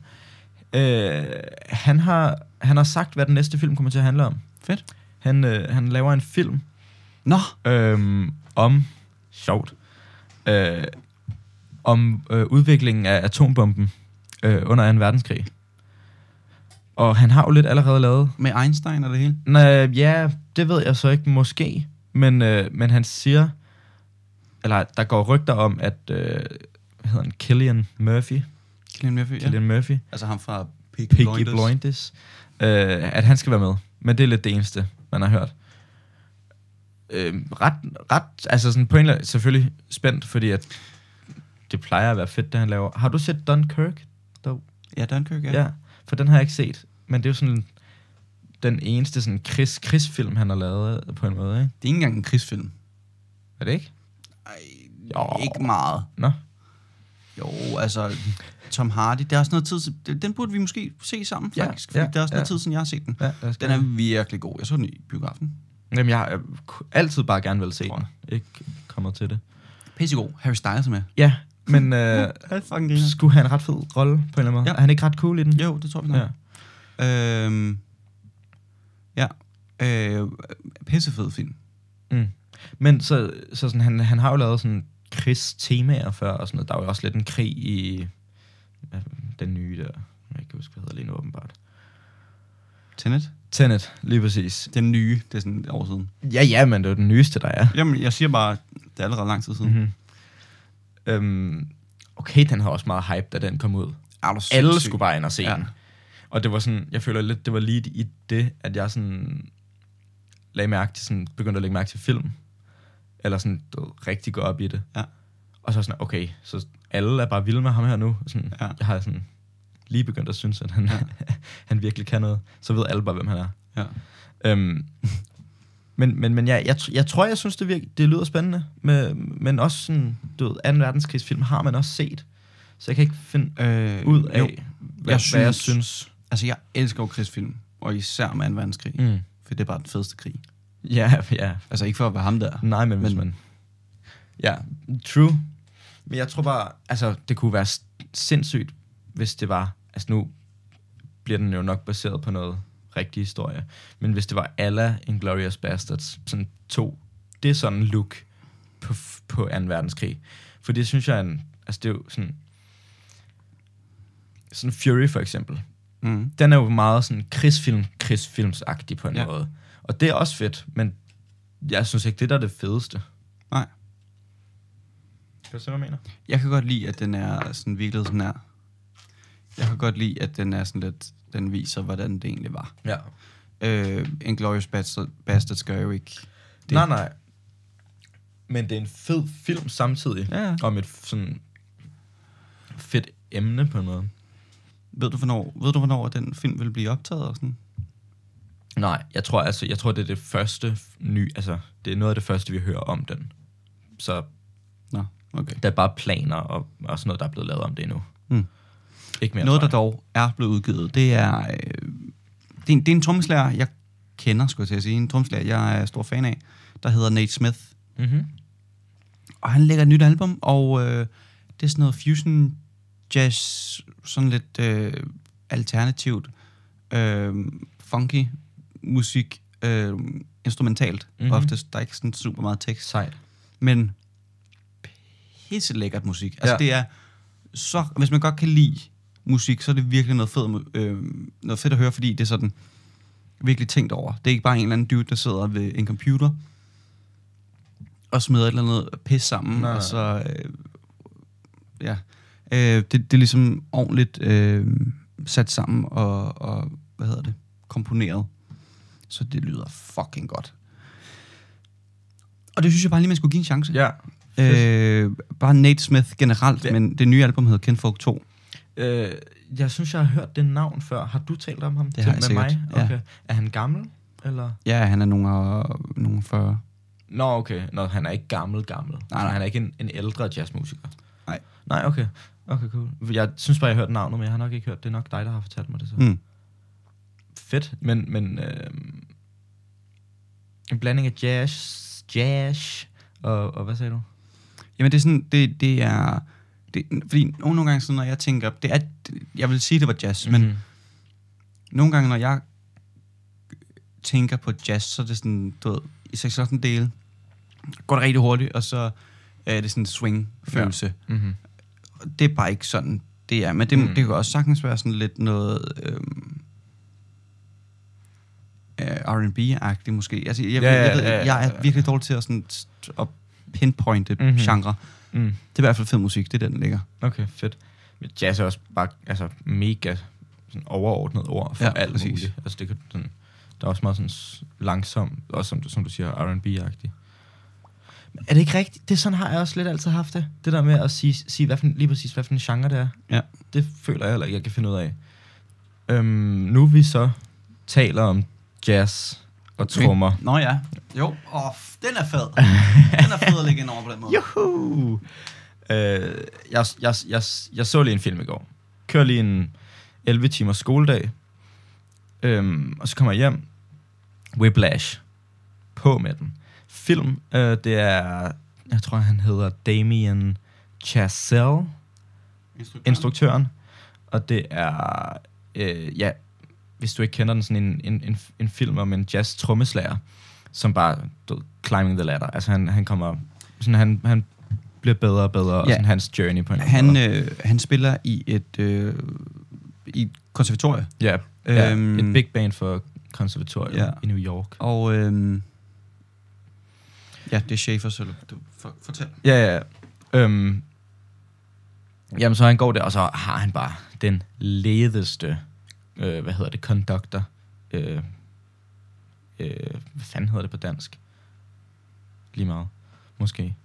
Øh, han har han har sagt, hvad den næste film kommer til at handle om. Fedt. Han, øh, han laver en film. Nå. Øhm, om, sjovt, øh, om øh, udviklingen af atombomben øh, under anden verdenskrig. Og han har jo lidt allerede lavet... Med Einstein og det hele? Næh, ja, det ved jeg så ikke, måske. Men, øh, men han siger... Eller der går rygter om, at... Øh, hvad hedder han? Cillian Murphy. Cillian Murphy, Cillian ja. Murphy. Altså ham fra Peaky Blinders. Blinders øh, at han skal være med. Men det er lidt det eneste, man har hørt. Øh, ret, ret... Altså sådan på en eller anden... Selvfølgelig spændt, fordi at... Det plejer at være fedt, det han laver. Har du set Dunkirk? Dog? Ja, Dunkirk, ja. Ja. For den har jeg ikke set, men det er jo sådan den eneste sådan kris, krigsfilm, han har lavet på en måde, ikke? Det er ikke engang en krigsfilm. Er det ikke? Ej, jo. Ikke meget. Nå? Jo, altså, Tom Hardy, det er også noget tid siden, den burde vi måske se sammen, faktisk, ja, ja, fordi det er også ja, noget tid siden, jeg har set den. Ja, den er virkelig god. Jeg så den i biografen. Jamen, jeg har altid bare gerne vil se den. Ikke kommer til det. Pissegod. Harry Styles er med. Ja. Men øh, uh, skulle have en ret fed rolle på en eller anden måde. Ja. Er han ikke ret cool i den? Jo, det tror vi nok. Ja. Øhm, ja. Øh, pissefed film. Mm. Men så, så sådan, han, han har jo lavet sådan krigstemaer før, og sådan noget. Der er jo også lidt en krig i ja, den nye der. Jeg kan ikke huske, hvad hedder lige nu åbenbart. Tenet? Tenet, lige præcis. Den nye, det er sådan et år siden. Ja, ja, men det er den nyeste, der er. Jamen, jeg siger bare, det er allerede lang tid siden. Mm-hmm. Okay, den har også meget hype, da den kom ud. Alle skulle bare ind og se ja, den. Og det var sådan, jeg føler lidt, det var lige i det, at jeg sådan, lagde mærke til, sådan, begyndte at lægge mærke til film. Eller sådan, rigtig gå op i det. Ja. Og så sådan, okay, så alle er bare vilde med ham her nu. Sådan, ja. Jeg har sådan, lige begyndt at synes, at han, ja. han virkelig kan noget. Så ved alle bare, hvem han er. Ja. Øhm, Men, men, men jeg, jeg, jeg tror, jeg synes, det, virker, det lyder spændende. Men, men også sådan, du ved, anden verdenskrigsfilm har man også set. Så jeg kan ikke finde øh, ud af, jo, hvad, jeg synes, hvad jeg synes. Altså, jeg elsker jo krigsfilm. Og især med anden verdenskrig. Mm. For det er bare den fedeste krig. Ja, ja. Altså, ikke for at være ham der. Nej, men, men hvis man... Ja, true. Men jeg tror bare, altså, det kunne være sindssygt, hvis det var... Altså, nu bliver den jo nok baseret på noget... rigtig historie. Men hvis det var alla Inglourious Basterds, sådan to, det er sådan en look på, på anden verdenskrig. For det synes jeg er en, altså det er jo sådan, sådan Fury for eksempel. Mm. Den er jo meget sådan krigsfilm, krigsfilmsagtig på en ja. måde. Og det er også fedt, men jeg synes ikke, det der er det fedeste. Nej. Kan du se, hvad jeg mener? Jeg kan godt lide, at den er sådan virkelig sådan her. Jeg kan godt lide, at den er sådan lidt, den viser, hvordan det egentlig var. Ja. Øh, Inglourious Basterds, Basterds gør jo ikke det. Nej, nej. Men det er en fed film samtidig, ja. Om et sådan fedt emne på noget. Ved du, hvornår, ved du, hvornår den film vil blive optaget? Og sådan? Nej, jeg tror, altså, jeg tror, det er det første nye, altså, det er noget af det første, vi hører om den. Så nå, okay. Der er bare planer og, og sådan noget, der er blevet lavet om det endnu. Mm. Ikke mere, noget, der dog er blevet udgivet, det er, øh, det er en, en trommeslager, jeg kender, skulle jeg til at sige. En trommeslager, jeg er stor fan af, der hedder Nate Smith. Mm-hmm. Og han lægger et nyt album, og øh, det er sådan noget fusion jazz, sådan lidt øh, alternativt, øh, funky musik, øh, instrumentalt. Mm-hmm. Oftest, der er ikke sådan super meget tekst. Sejt. Men pisselækkert musik. Altså ja. Det er... Så hvis man godt kan lide musik, så er det virkelig noget fedt, øh, noget fedt at høre, fordi det er sådan virkelig tænkt over. Det er ikke bare en eller anden dude, der sidder ved en computer og smider et eller andet pis sammen. Nej. Og så øh, ja, øh, det, det er ligesom ordentligt øh, sat sammen og, og hvad hedder det, komponeret. Så det lyder fucking godt. Og det synes jeg bare lige man skulle give en chance. Ja. Øh, bare Nate Smith generelt, ja. Men det nye album hedder Kind Folk to. Øh, jeg synes, jeg har hørt det navn før. Har du talt om ham det til, med sikkert. Mig? Okay. Ja. Er han gammel? Eller? Ja, han er nogen fyrre. Nå, okay. Nå, han er ikke gammel, gammel. Nej, nej. Han er ikke en, en ældre jazzmusiker. Nej. Nej, okay. Okay, cool. Jeg synes bare, jeg har hørt navnet, men jeg har nok ikke hørt det. Det er nok dig, der har fortalt mig det så. Mm. Fedt, men... men øh, en blanding af jazz, jazz og, og hvad sagde du? Jamen det er sådan, det, det er... Det, fordi nogle gange, sådan, når jeg tænker... Det er, jeg vil sige, det var jazz, mm-hmm. men nogle gange, når jeg tænker på jazz, så er det sådan, du ved, i seksten dele går det rigtig hurtigt, og så er det sådan en swing-følelse. Ja. Mm-hmm. Det er bare ikke sådan, det er. Men det, mm. det kan også sagtens være sådan lidt noget... Øhm, R and B-agtig måske. Altså, jeg, ja, jeg, jeg, ja, ja. jeg er virkelig dårlig til at, sådan, at pinpointe mm-hmm. genre. Mm. Det er i hvert fald fed musik, det er der, den ligger. Okay, fedt. Men jazz er også bare altså, mega sådan, overordnet ord for ja, alt præcis. Muligt. Altså, det kan, sådan, der er også meget sådan, langsom, også som, som du siger, R and B-agtig. Er det ikke rigtigt? Det sådan har jeg også lidt altid haft det. Det der med at sige, sige hvad for, lige præcis, hvad for en genre det er. Ja. Det føler jeg heller ikke, jeg kan finde ud af. Øhm, nu vi så taler om jazz og trommer. Okay. Nå ja. Jo, oh, den er fed. Den er fed at ligge ind over på den måde. Juhu! Øh, jeg, jeg, jeg, jeg så lige en film i går. Kørte lige en elleve timers skoledag. Øhm, og så kommer jeg hjem. Whiplash. På med den. Film, øh, det er... Jeg tror, han hedder Damien Chazelle. Instruktøren. Instruktøren. Og det er... Øh, ja... Hvis du ikke kender den, sådan en, en, en, en film om en jazz-trommeslager, som bare, du, climbing the ladder. Altså han, han kommer, sådan han, han bliver bedre og bedre, ja. Og sådan hans journey på en han, øh, han spiller i et, øh, i et konservatorie. Ja, øhm, ja, et big band for konservatoriet ja. I New York. Og, øhm, ja, det er Schaefer, så du for, fortæl. Ja, ja, øhm, jamen så han går der, og så har han bare den ledeste... Øh, hvad hedder det, conductor, øh, øh, hvad fanden hedder det på dansk? Lige meget, måske.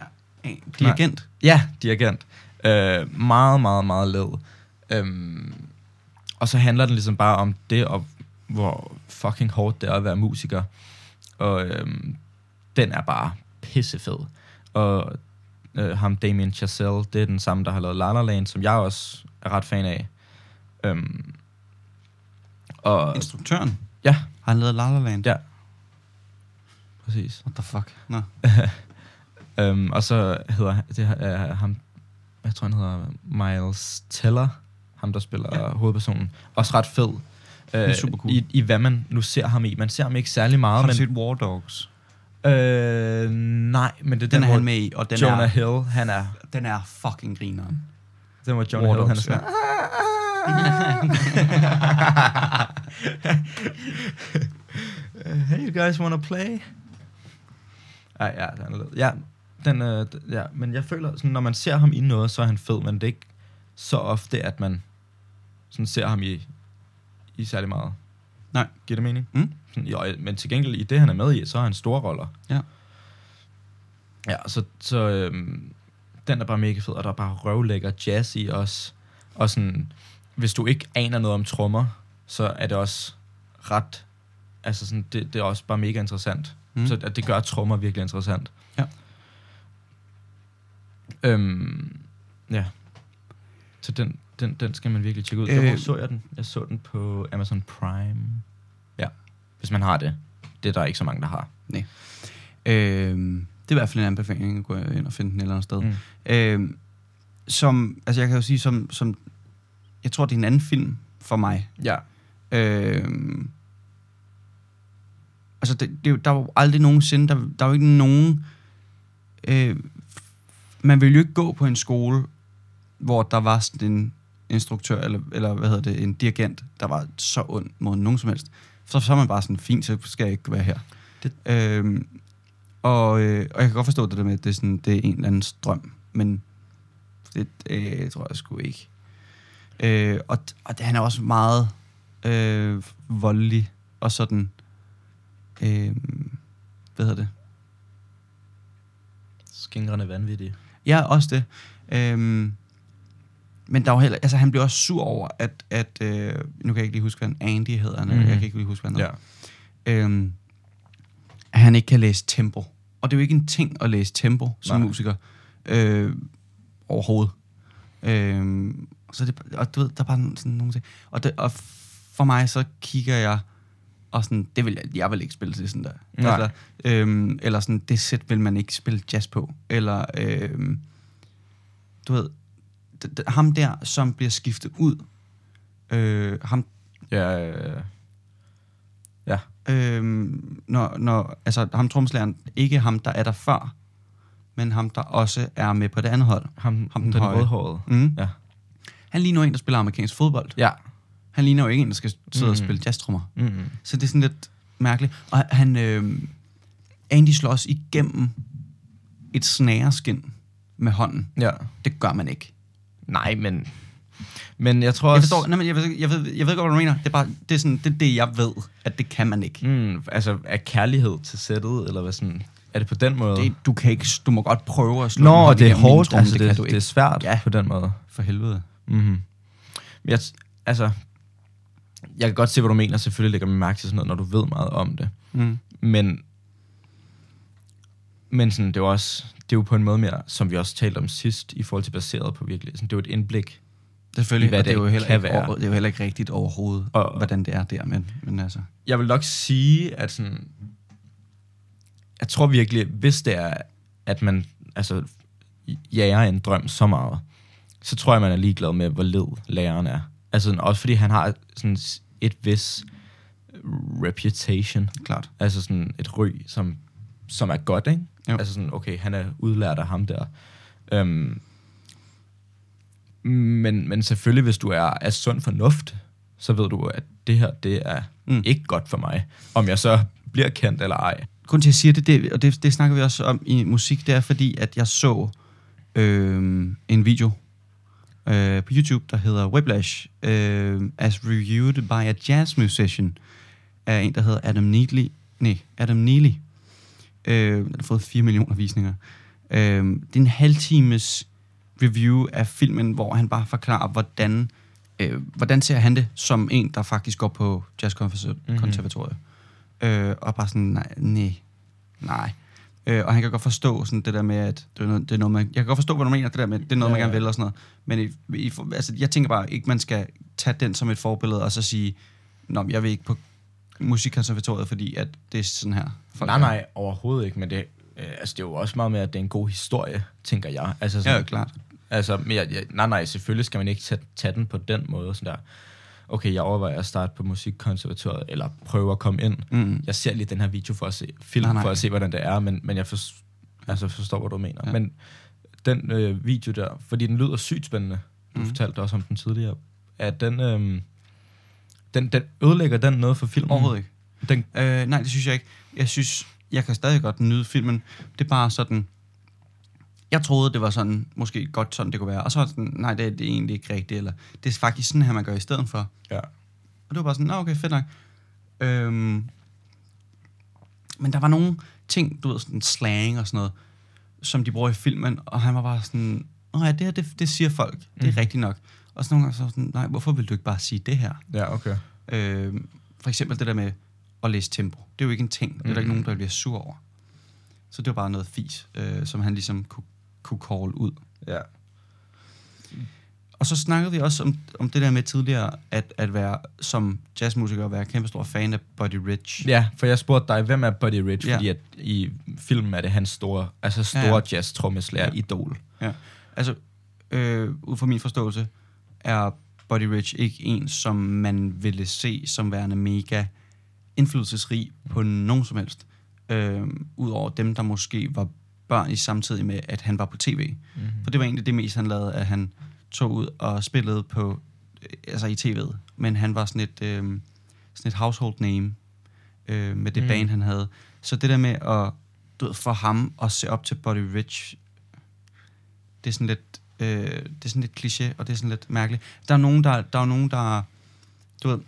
Ja. Hey, dirigent? Nej. Ja, dirigent. Øh, meget, meget, meget led. Øhm, og så handler den ligesom bare om det, og hvor fucking hårdt det er at være musiker. Og øhm, den er bare pissefed. Og øh, ham, Damien Chazelle, det er den samme, der har lavet La La Land, som jeg også er ret fan af. Øhm, Og instruktøren? Ja. Har han lavet La La Land? Ja. Præcis. What the fuck? Nå. No. um, og så hedder han, det er uh, ham, jeg tror han hedder Miles Teller, ham der spiller ja. Hovedpersonen. Også ret fed. Det er uh, super cool. I, I hvad man nu ser ham i. Man ser ham ikke særlig meget. Har du set War Dogs? Uh, nej, men det er den, den er han med i. Og den Jonah er, Hill, han er... Den er fucking grineren. Den var Jonah War Hill, Dogs, han er sådan... Ja. Hey, you guys wanna play? Ej, ja, den er ja, den, øh, ja, men jeg føler, sådan, når man ser ham i noget, så er han fed, men det er ikke så ofte, at man sådan ser ham i, i særlig meget. Nej. Giver det mening? Mm? Sådan, jo, men til gengæld, i det, han er med i, så har han store roller. Ja. Ja, så, så øh, den er bare mega fed, og der er bare røvlækker jazz i os, og sådan... Hvis du ikke aner noget om trommer, så er det også ret... Altså, sådan, det, det er også bare mega interessant. Mm. Så det gør trommer virkelig interessant. Ja. Øhm, ja. Så den, den, den skal man virkelig tjekke ud. Øh. Hvor så jeg den? Jeg så den på Amazon Prime. Ja. Hvis man har det. Det er der ikke så mange, der har. Nej. Øhm, det er i hvert fald en anbefaling. At gå ind og finde den et eller andet sted. Mm. Øhm, som... Altså, jeg kan jo sige, som... som jeg tror, det er en anden film for mig. Ja. Øhm, altså, det, det, der var aldrig nogensinde... Der, der var ikke nogen... Øh, man ville jo ikke gå på en skole, hvor der var sådan en instruktør, eller, eller hvad hedder det, en dirigent, der var så ond mod nogen som helst. Så, så er man bare sådan, fint, så skal jeg ikke være her. Det. Øhm, og, øh, og jeg kan godt forstå det der med, at det er, sådan, det er en eller anden strøm, men det øh, tror jeg sgu ikke... Øh, og, og han er også meget øh, voldelig og sådan øh, hvad hedder det skingrende vanvittig. Ja, også det. Øhm, men der var heller, altså han blev også sur over, at, at øh, nu kan jeg ikke lige huske, hvad Andy hedder, mm-hmm. jeg kan ikke lige huske, hvad han hedder. Ja. Øhm, at han ikke kan læse tempo. Og det er jo ikke en ting at læse tempo som Nej. musiker. Øh, overhovedet. Øh, så det, og du ved, der er bare sådan nogle ting. Og, det, og for mig, så kigger jeg, og sådan, det vil jeg, jeg vil ikke spille til sådan der. Altså, øhm, eller sådan, det sæt vil man ikke spille jazz på. Eller, øhm, du ved, d- d- ham der, som bliver skiftet ud. Øh, ham... Ja, øh, ja. Øhm, når, når, altså, ham tromslæreren, ikke ham, der er der før, men ham, der også er med på det andet hold. Ham, ham den, den rødhårede. Mm. Ja. Han ligner en, der spiller amerikansk fodbold. Ja. Han ligner jo ikke en, der skal sidde mm. og spille jazztrummer. Mm. Så det er sådan lidt mærkeligt. Og han... Øh, Andy slår også igennem et snareskin med hånden. Ja. Det gør man ikke. Nej, men... Men jeg tror også... Jeg, forstår, nej, men jeg, ved, jeg, ved, jeg ved godt, hvad du mener. Det er, bare, det, er sådan, det, det, jeg ved, at det kan man ikke. Mm, altså, er kærlighed til sættet, eller hvad sådan... Er det på den måde? Det, du kan ikke... Du må godt prøve at slå... Nå, det er hårdt. Drum, altså, det, det, det er svært ja. på den måde. For helvede. Mm-hmm. Jeg, altså... Jeg kan godt se, hvad du mener. Selvfølgelig lægger man mærke til sådan noget, når du ved meget om det. Mm. Men, men sådan, det, er også, det er jo på en måde mere, som vi også talte om sidst, i forhold til baseret på virkelig. Sådan, det er jo et indblik. Selvfølgelig, hvad og det, det, er jo heller ikke, over, det er jo heller ikke rigtigt overhovedet, og, hvordan det er der. Men, men altså. Jeg vil nok sige, at sådan, jeg tror virkelig, hvis det er, at man altså, jager en drøm så meget, så tror jeg, man er ligeglad med, hvor led læreren er. Altså også fordi han har sådan et vis reputation. Klart. Altså sådan et ry, som, som er godt, ikke? Jo. Altså sådan, okay, han er udlært af ham der. Øhm, men, men selvfølgelig, hvis du er af sund fornuft, så ved du, at det her, det er mm. ikke godt for mig. Om jeg så bliver kendt eller ej. Grunden til, at jeg siger det, det og det, det snakker vi også om i musik, det er fordi, at jeg så øh, en video Uh, på YouTube, der hedder Whiplash, uh, as reviewed by a jazz musician, af en, der hedder Adam Neely. Nej, Adam Neely. Uh, den har fået fire millioner visninger. Uh, det er en halvtimes review af filmen, hvor han bare forklarer, hvordan, uh, hvordan ser han det som en, der faktisk går på jazzkonservatoriet. Mm-hmm. Uh, og bare sådan, nej, nej, nej. Øh, og han kan godt forstå sådan det der med, at det er noget, det er noget man, jeg kan godt forstå, hvad du mener, det der med, det er noget, ja, man gerne vil, og sådan noget. Men i, i, altså, jeg tænker bare ikke, man skal tage den som et forbillede, og så sige, nå, jeg vil ikke på musikkonservatoriet, fordi at det er sådan her. Folk nej, nej, overhovedet ikke, men det, øh, altså, det er jo også meget med, at det er en god historie, tænker jeg. Altså, sådan, ja, klart. Altså, men jeg, jeg, nej, nej, selvfølgelig skal man ikke tage, tage den på den måde, sådan der. Okay, jeg overvejer at starte på musikkonservatoriet, eller prøve at komme ind. Mm. Jeg ser lige den her video for at se, film nej, nej. for at se, hvordan det er, men, men jeg forstår, altså forstår, hvad du mener. Ja. Men den øh, video der, fordi den lyder sygt spændende, du mm. fortalte også om den tidligere, at den, øh, den, den ødelægger den noget for filmen? Overhovedet ikke. Den, øh, nej, det synes jeg ikke. Jeg synes, jeg kan stadig godt nyde filmen. Det er bare sådan... Jeg troede, det var sådan, måske godt sådan, det kunne være. Og så var det sådan, nej, det er, det er egentlig ikke rigtigt. Eller, det er faktisk sådan her, man gør i stedet for. Ja. Og det var bare sådan, nå okay, fedt nok. Øhm, men der var nogle ting, du ved, sådan slang og sådan noget, som de bruger i filmen. Og han var bare sådan, åh ja, det her, det, det siger folk. Det er mm. rigtigt nok. Og sådan nogle gange så sådan, nej, hvorfor vil du ikke bare sige det her? Ja, okay. Øhm, for eksempel det der med at læse tempo. Det er jo ikke en ting. Mm. Det er der ikke nogen, der bliver sur over. Så det var bare noget fis, øh, som han ligesom kunne kunne call ud. Ja. Og så snakkede vi også om, om det der med tidligere, at, at være som jazzmusiker, at være kæmpe stor fan af Buddy Rich. Ja, for jeg spurgte dig, hvem er Buddy Rich? Ja. Fordi at i filmen er det hans store, altså store ja, ja. jazz-trommeslager, ja. idol. Ja. Altså, øh, ud fra min forståelse, er Buddy Rich ikke en, som man ville se som værende mega indflydelsesrig på nogen som helst. Øh, Udover dem, der måske var børn i samtidig med, at han var på tv. Mm-hmm. For det var egentlig det mest, han lavede, at han tog ud og spillede på, altså i tv'et. Men han var sådan et, øh, sådan et household name øh, med det mm. band, han havde. Så det der med at du ved, for ham at se op til Buddy Rich, det er sådan lidt, øh, det er sådan lidt kliché, og det er sådan lidt mærkeligt. Der er nogen, der, der er nogen, der, du ved,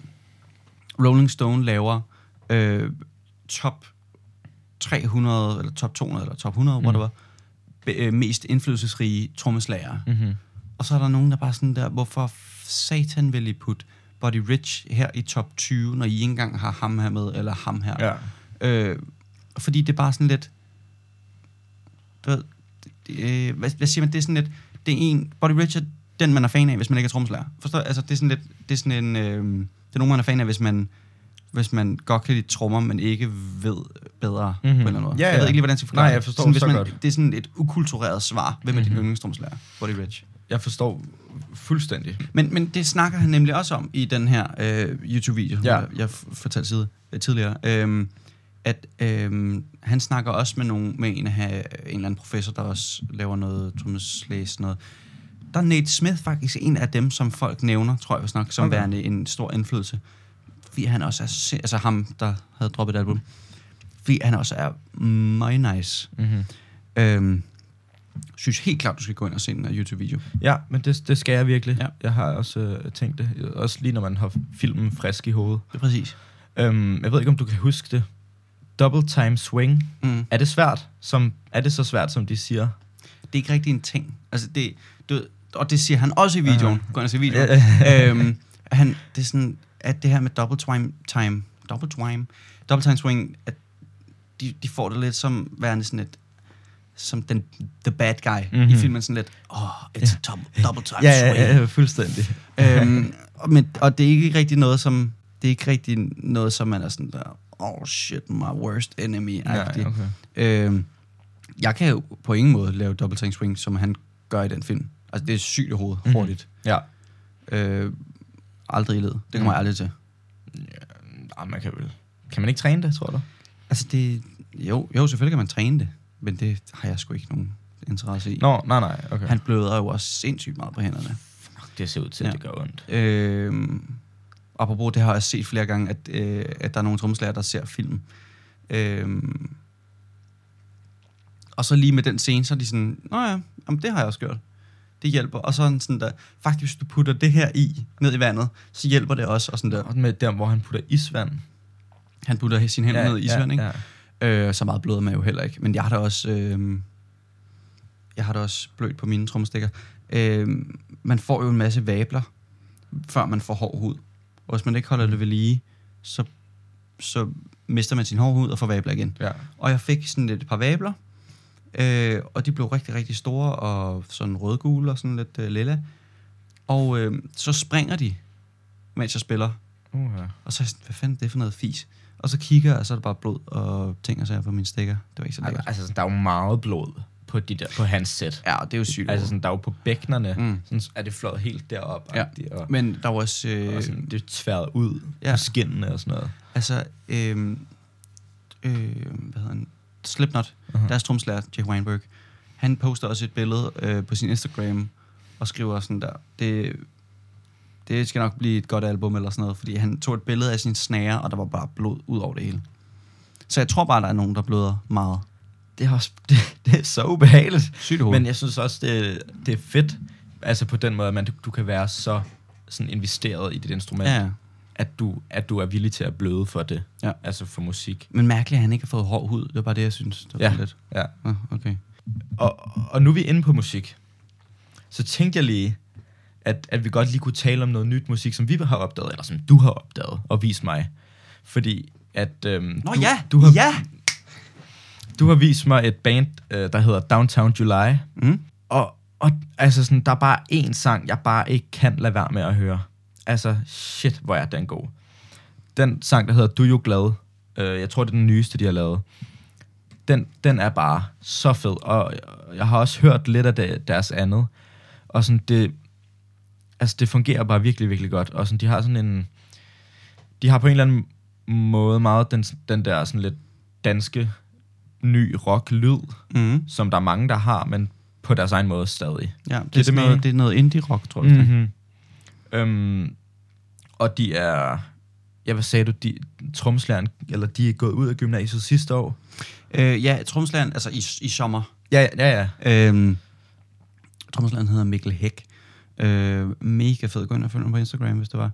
Rolling Stone laver øh, top tre hundrede, eller top to hundrede, eller top hundrede, mm. hvor det var, øh, mest indflydelsesrige trommeslagere. Mm-hmm. Og så er der nogen, der bare sådan der, hvorfor satan vil I putte Buddy Rich her i top tyve, når I ikke engang har ham her med, eller ham her. Ja. Øh, fordi det er bare sådan lidt... Du ved, det, øh, hvad, hvad siger man? Det er sådan lidt... Det er en... Buddy Rich er den, man er fan af, hvis man ikke er trommeslager. Forstår? Altså, det er sådan lidt... Det er sådan en... Øh, det er nogen, man er fan af, hvis man... hvis man godt kan lide trommer, men ikke ved bedre mm-hmm. på en eller anden måde. Ja, ja. Jeg ved ikke lige, hvordan jeg skal forklare. Nej, jeg forstår sådan, så man, godt. Det er sådan et ukultureret svar. Hvem er mm-hmm. din yndlingstromslærer? Buddy Rich. Jeg forstår fuldstændig. Men, men det snakker han nemlig også om i den her øh, YouTube-video, ja. jeg, jeg fortalte side, øh, tidligere. Øh, at øh, han snakker også med, nogen, med en, af, en eller anden professor, der også laver noget trommelæs, noget. Der er Nate Smith faktisk en af dem, som folk nævner, tror jeg nok, som okay. værende en stor indflydelse. Fordi han også er... Altså ham, der havde droppet et album. Fordi han også er meget nice. Mm-hmm. Øhm, synes helt klart, du skal gå ind og se en YouTube-video. Ja, men det, det skal jeg virkelig. Ja. Jeg har også øh, tænkt det. Også lige når man har filmen frisk i hovedet. Det er præcis. Øhm, jeg ved ikke, om du kan huske det. Double time swing. Mm. Er det svært? Som, er det så svært, som de siger? Det er ikke rigtig en ting. Altså det... Du, og det siger han også i videoen. Uh-huh. Gå ind og se videoen. øhm, han, det er sådan... at det her med double time, time double time, double time swing, at de, de får det lidt som værende sådan et, som den the bad guy mm-hmm. i filmen sådan lidt, åh, oh, it's ja. double, double time ja, swing. Ja, ja, ja, fuldstændig. Øhm, og, men, og det er ikke rigtig noget, som, det er ikke rigtig noget, som man er sådan der, oh shit, my worst enemy. Ja, okay. øhm, jeg kan jo på ingen måde lave double time swing, som han gør i den film. Altså, det er sygt i hovedet, mm-hmm. hurtigt. Ja. Øh, Aldrig i led. Det kommer mm. jeg aldrig til. Ja, man kan vel... Kan man ikke træne det, tror du? Altså det... Jo, jo, selvfølgelig kan man træne det. Men det har jeg sgu ikke nogen interesse i. Nå, nej, nej, okay. Han bløder jo også sindssygt meget på hænderne. Fuck, det ser ud til, ja. Det gør ondt. Øhm, apropos, det har jeg set flere gange, at, øh, at der er nogle trommeslagere, der ser film. Øhm, og så lige med den scene, så er de sådan... Nå ja, jamen, det har jeg også gjort. Det hjælper, og sådan sådan der, faktisk hvis du putter det her i, ned i vandet, så hjælper det også, og sådan der. Og med der, hvor han putter isvand. Han putter sine hænder ja, ned i isvand, ja, ikke? Ja. Øh, så meget bløder man jo heller ikke, men jeg har da også, øh, jeg har da også blødt på mine trommestikker. Øh, man får jo en masse vabler, før man får hård hud. Og hvis man ikke holder det ved lige, så, så mister man sin hård hud og får vabler igen. Ja. Og jeg fik sådan et par vabler, Øh, og de blev rigtig, rigtig store, og sådan rødgule og sådan lidt øh, lilla. Og øh, så springer de, mens jeg spiller. Uh-huh. Og så er jeg sådan, hvad fanden det er for noget fis? Og så kigger jeg, og så er der bare blod og ting og sager på mine stikker. Det var ikke så lækkert. Altså, der er jo meget blod på, de der, på hans sæt. Ja, det er jo sygt. Altså, sådan, der er jo på bækkenerne, mm. sådan er det flot helt derop. Ja, og, men der var også... Øh, og sådan, det er tværet ud ja. På skinnene og sådan noget. Altså, øh, øh, hvad hedder han? Slipknot, uh-huh. deres tromslærer, Jay Weinberg, han poster også et billede øh, på sin Instagram, og skriver sådan der, det, det skal nok blive et godt album, eller sådan noget, fordi han tog et billede af sin snære, og der var bare blod ud over det hele. Så jeg tror bare, der er nogen, der bløder meget. Det er, også, det, det er så ubehageligt. Sygt hoved. Men jeg synes også, det, det er fedt, altså på den måde, at man, du, du kan være så sådan investeret i dit instrument. Ja. At du, at du er villig til at bløde for det. Ja. Altså for musik. Men mærkeligt, at han ikke har fået hård hud. Det er bare det, jeg synes. Det var ja. Lidt. Ja. Ah, okay. Og, og nu er vi inde på musik. Så tænkte jeg lige, at, at vi godt lige kunne tale om noget nyt musik, som vi har opdaget, eller som du har opdaget, og vist mig. Fordi at... Øhm, Nå du, ja! Du har, ja! Du har vist mig et band, øh, der hedder Downtown July. Mm. Og, og altså sådan, der er bare én sang, jeg bare ikke kan lade være med at høre. Altså, shit, hvor er den god. Den sang, der hedder Du er jo glad. Øh, jeg tror, det er den nyeste, de har lavet. Den, den er bare så fed. Og jeg har også hørt lidt af det, deres andet. Og sådan, det... Altså, det fungerer bare virkelig, virkelig godt. Og sådan, de har sådan en... De har på en eller anden måde meget den, den der sådan lidt danske ny rock-lyd, mm. som der er mange, der har, men på deres egen måde stadig. Ja, det, det, er, noget, det er noget indie-rock, tror jeg. Mm-hmm. Øhm, og de er, ja, hvad sagde du, de, tromslæren, eller de er gået ud af gymnasiet sidste år? Øh, ja, tromslæren, altså i, i sommer. Ja, ja, ja. Øhm, tromslæren hedder Mikkel Hæk. Øh, mega fed, gå ind og følge ham på Instagram, hvis det var.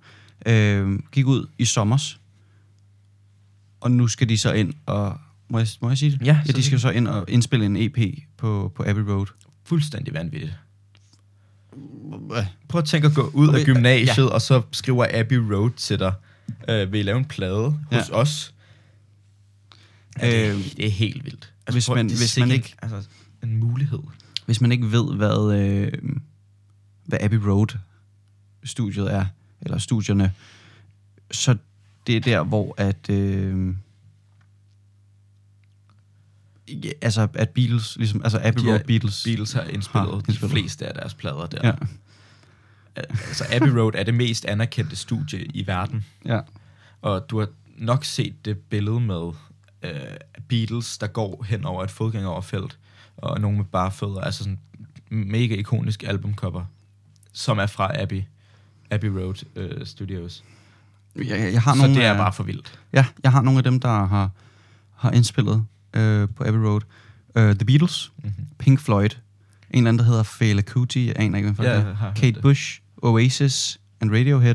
Øh, gik ud i sommers, og nu skal de så ind og, må jeg, må jeg sige det? Ja, ja de skal det. Så ind og indspille en E P på, på Abbey Road. Fuldstændig vanvittigt. Prøv at tænke at gå ud okay, af gymnasiet, ja. Og så skriver Abbey Road til dig. Øh, vil I lave en plade hos ja. Os? Ja, det, er, øh, det er helt vildt. Altså, hvis prøv, man, hvis man ikke... Altså, en mulighed. Hvis man ikke ved, hvad, øh, hvad Abbey Road-studiet er, eller studierne, så det er der, hvor at... Øh, Ja, altså at Beatles ligesom altså Abbey Road Beatles Beatles har indspillet har de indspillet. fleste af deres plader der. Ja. Altså Abbey Road er det mest anerkendte studie i verden. Ja. Og du har nok set det billede med øh, Beatles der går hen over et fodgængeroverfelt og nogle med bare fødder, altså sådan mega ikonisk albumcover, som er fra Abbey Abbey Road øh, Studios. Jeg, jeg har Så nogle det er af, bare for vildt. Ja, jeg har nogle af dem der har har indspillet Uh, på Abbey Road. Uh, The Beatles, mm-hmm. Pink Floyd, en eller anden, der hedder Fela Kuti, jeg aner ikke, hvem ja, det Kate det. Bush, Oasis and Radiohead,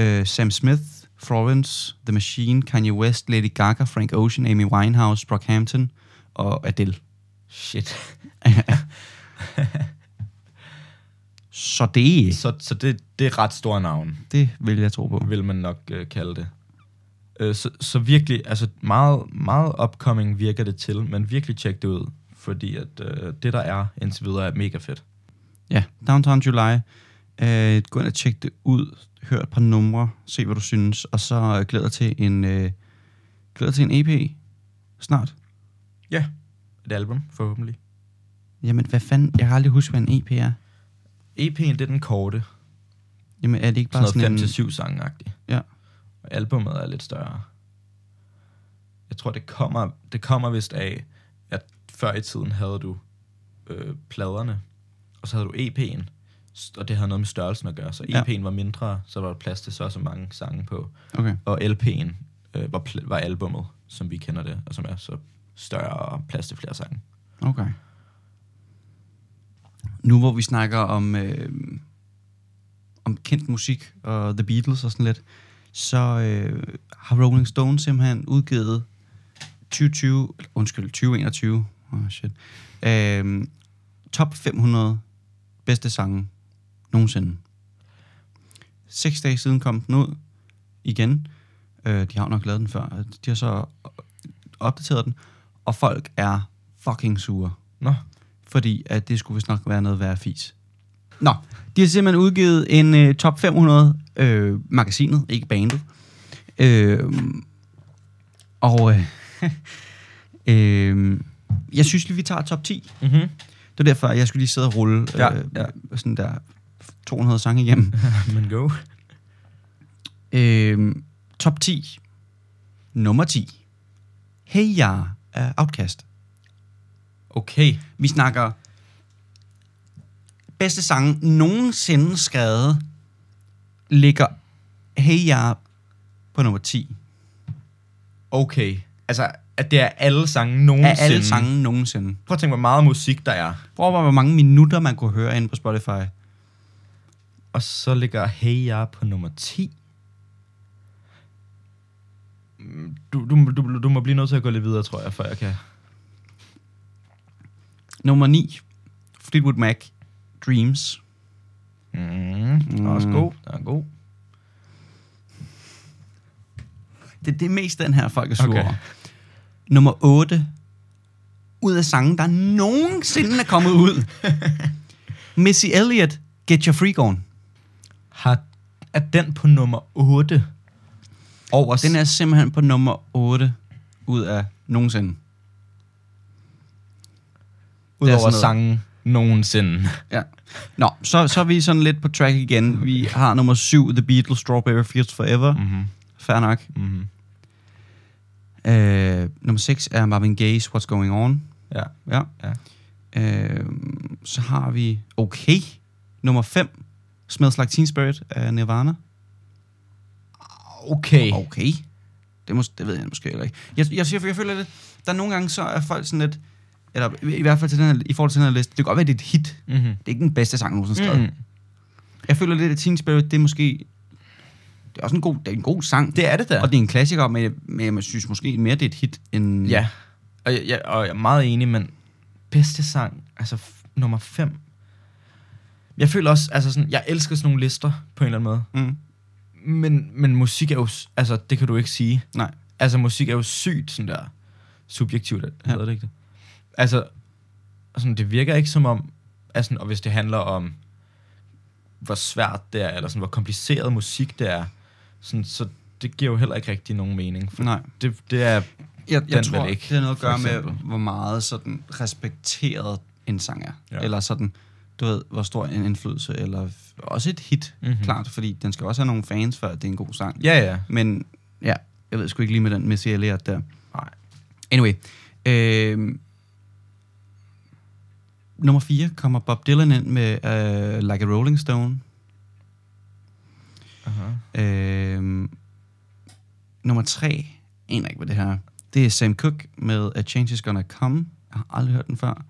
uh, Sam Smith, Florence, The Machine, Kanye West, Lady Gaga, Frank Ocean, Amy Winehouse, Brockhampton og Adele. Shit. så det Så, så det, det er ret store navn. Det vil jeg tro på. Vil man nok uh, kalde det. Så, så virkelig, altså meget, meget upcoming virker det til, men virkelig tjek det ud, fordi at øh, det der er indtil videre er mega fedt. Ja, Downtown July. Øh, gå ind og tjek det ud, hør et par numre, se hvad du synes, og så glæder til en øh, glæder til en E P snart. Ja, et album forhåbentlig. Jamen hvad fanden, jeg har aldrig husket hvad en E P er. E P'en det er den korte. Jamen er det ikke bare sådan, sådan en fem til syv sangagtig? Ja. Albumet er lidt større. Jeg tror, det kommer, det kommer vist af, at før i tiden havde du øh, pladerne, og så havde du E P'en, og det havde noget med størrelsen at gøre. Så ja. E P'en var mindre, så var der plads til så og så mange sange på. Okay. Og L P'en øh, var, pl- var albummet, som vi kender det, og som er så større og plads til flere sange. Okay. Nu hvor vi snakker om, øh, om kendt musik og The Beatles og sådan lidt, så øh, har Rolling Stone simpelthen udgivet tyve tyve, undskyld, tyve enogtyve, oh shit, øh, top fem hundrede bedste sange nogensinde. Seks dage siden kom den ud igen. Øh, de har nok lavet den før. De har så opdateret den, og folk er fucking sure. Nå. Fordi at det skulle vist nok være noget værre fis. Nå, de har simpelthen udgivet en øh, top fem hundrede øh, magasinet, ikke bandet. Øh, og øh, øh, jeg synes lige, vi tager top ti. Mm-hmm. Det er derfor, jeg skulle lige sidde og rulle øh, ja, ja. sådan der to hundrede sange igennem. Men go. Øh, top ti. Nummer ti. Hey Ya af Outkast. Okay. Vi snakker... bedste sange nogensinde skrevet, ligger Hey Ya på nummer ti. Okay. Altså, at det er alle sange nogensinde. Er alle sange nogensinde. Prøv at tænke, hvor meget musik der er. Prøv at tænke, hvor mange minutter man kunne høre inde på Spotify. Og så ligger Hey Ya på nummer ti. Du, du, du, du må blive nødt til at gå lidt videre, tror jeg, før jeg kan. Nummer ni. Fleetwood Mac. Dreams. Mm. Mm. Også god. Den er god. Det er det mest, den her folk er sure. Okay. Nummer otte. Ud af sangen, der nogensinde er kommet ud. Missy Elliott, Get Your Freak On. Har, er den på nummer otte? Over den er simpelthen på nummer otte ud af nogensinde. Udover sangen. Nogensinde. Ja. Nå, så, så er vi sådan lidt på track igen. Okay. Vi har nummer syv, The Beatles, Strawberry Fields Forever. Mm-hmm. Fair nok. Mm-hmm. Øh, nummer seks er Marvin Gaye's What's Going On. Ja. Ja. Ja. Øh, så har vi... Okay. Nummer fem, Smells Like Teen Spirit af Nirvana. Okay. Okay. Det, mås- det ved jeg måske ikke. Jeg, jeg, jeg, jeg føler det. Der er nogle gange, så er folk sådan lidt... Eller i hvert fald til den her, i forhold til den her liste. Det kan godt være, at det er et hit. Mm-hmm. Det er ikke den bedste sang, nogen sådan skrevet. Mm-hmm. Jeg føler lidt, at Teen Spirit, det er måske... Det er også en god, det er en god sang. Det er det der. Og det er en klassiker, men jeg, men jeg synes måske mere, det er et hit end... Ja, og jeg, jeg, og jeg er meget enig, men bedste sang, altså f- nummer fem. Jeg føler også, altså sådan, jeg elsker sådan nogle lister på en eller anden måde. Mm. Men, men musik er jo, altså det kan du ikke sige. Nej. Altså musik er jo sygt sådan der subjektivt, ja. Hedder det ikke det? Altså, sådan, det virker ikke som om, altså, og hvis det handler om, hvor svært det er, eller sådan, hvor kompliceret musik det er, sådan, så det giver jo heller ikke rigtig nogen mening. Nej. Det, det er... Jeg, jeg tror, ikke, det er noget at gøre med, hvor meget sådan respekteret en sang er. Ja. Eller sådan, du ved, hvor stor en indflydelse, eller også et hit, mm-hmm. klart, fordi den skal også have nogle fans, før det er en god sang. Ja, ja. Men, ja, jeg ved sgu ikke lige med den Missy Elliott der. Nej. Anyway. Øh, nummer fire kommer Bob Dylan ind med uh, Like a Rolling Stone. Uh-huh. Øh, nummer tre, en ikke med det her. Det er Sam Cooke med A Change Is Gonna Come. Jeg har aldrig hørt den før.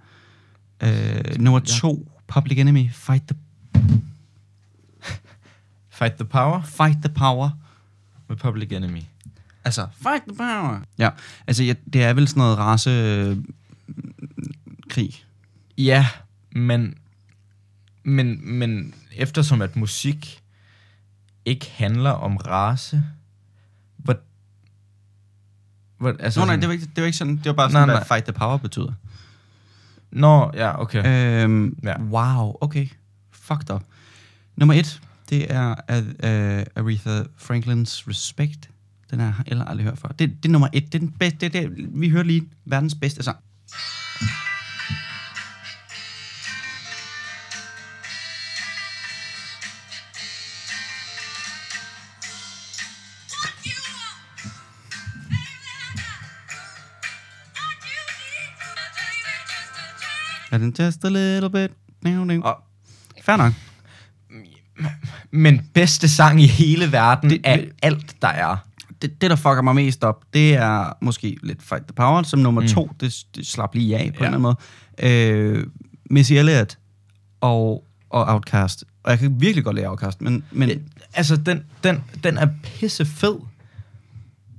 Uh, nummer to, ja. Public Enemy, Fight the... Fight the Power? Fight the Power. Med Public Enemy. Altså, Fight the Power. Ja, altså ja, det er vel sådan noget rasekrig. Ja, men, men, men eftersom at musik ikke handler om race... Altså Nå, nej, det var, ikke, det var ikke sådan. Det var bare sådan, nej, nej. Hvad Fight the Power betyder. Nå, ja, okay. Øhm, ja. Wow, okay. Fucked up. Nummer et, det er uh, Aretha Franklins Respect. Den har jeg heller aldrig hørt før. Det, det er nummer et. Det er den bedste. Det, det, vi hører lige verdens bedste sang. Just a little bit. Now, now. Oh. Fair nok. Men bedste sang i hele verden det, af det, alt, der er. Det, det, der fucker mig mest op, det er måske lidt Fight the Power, som nummer mm. to. Det, det slap lige af på ja. En eller anden måde. Øh, Missy Elliott og, og Outkast. Og jeg kan virkelig godt lide Outkast, men... men det, altså, den, den, den er pissefed.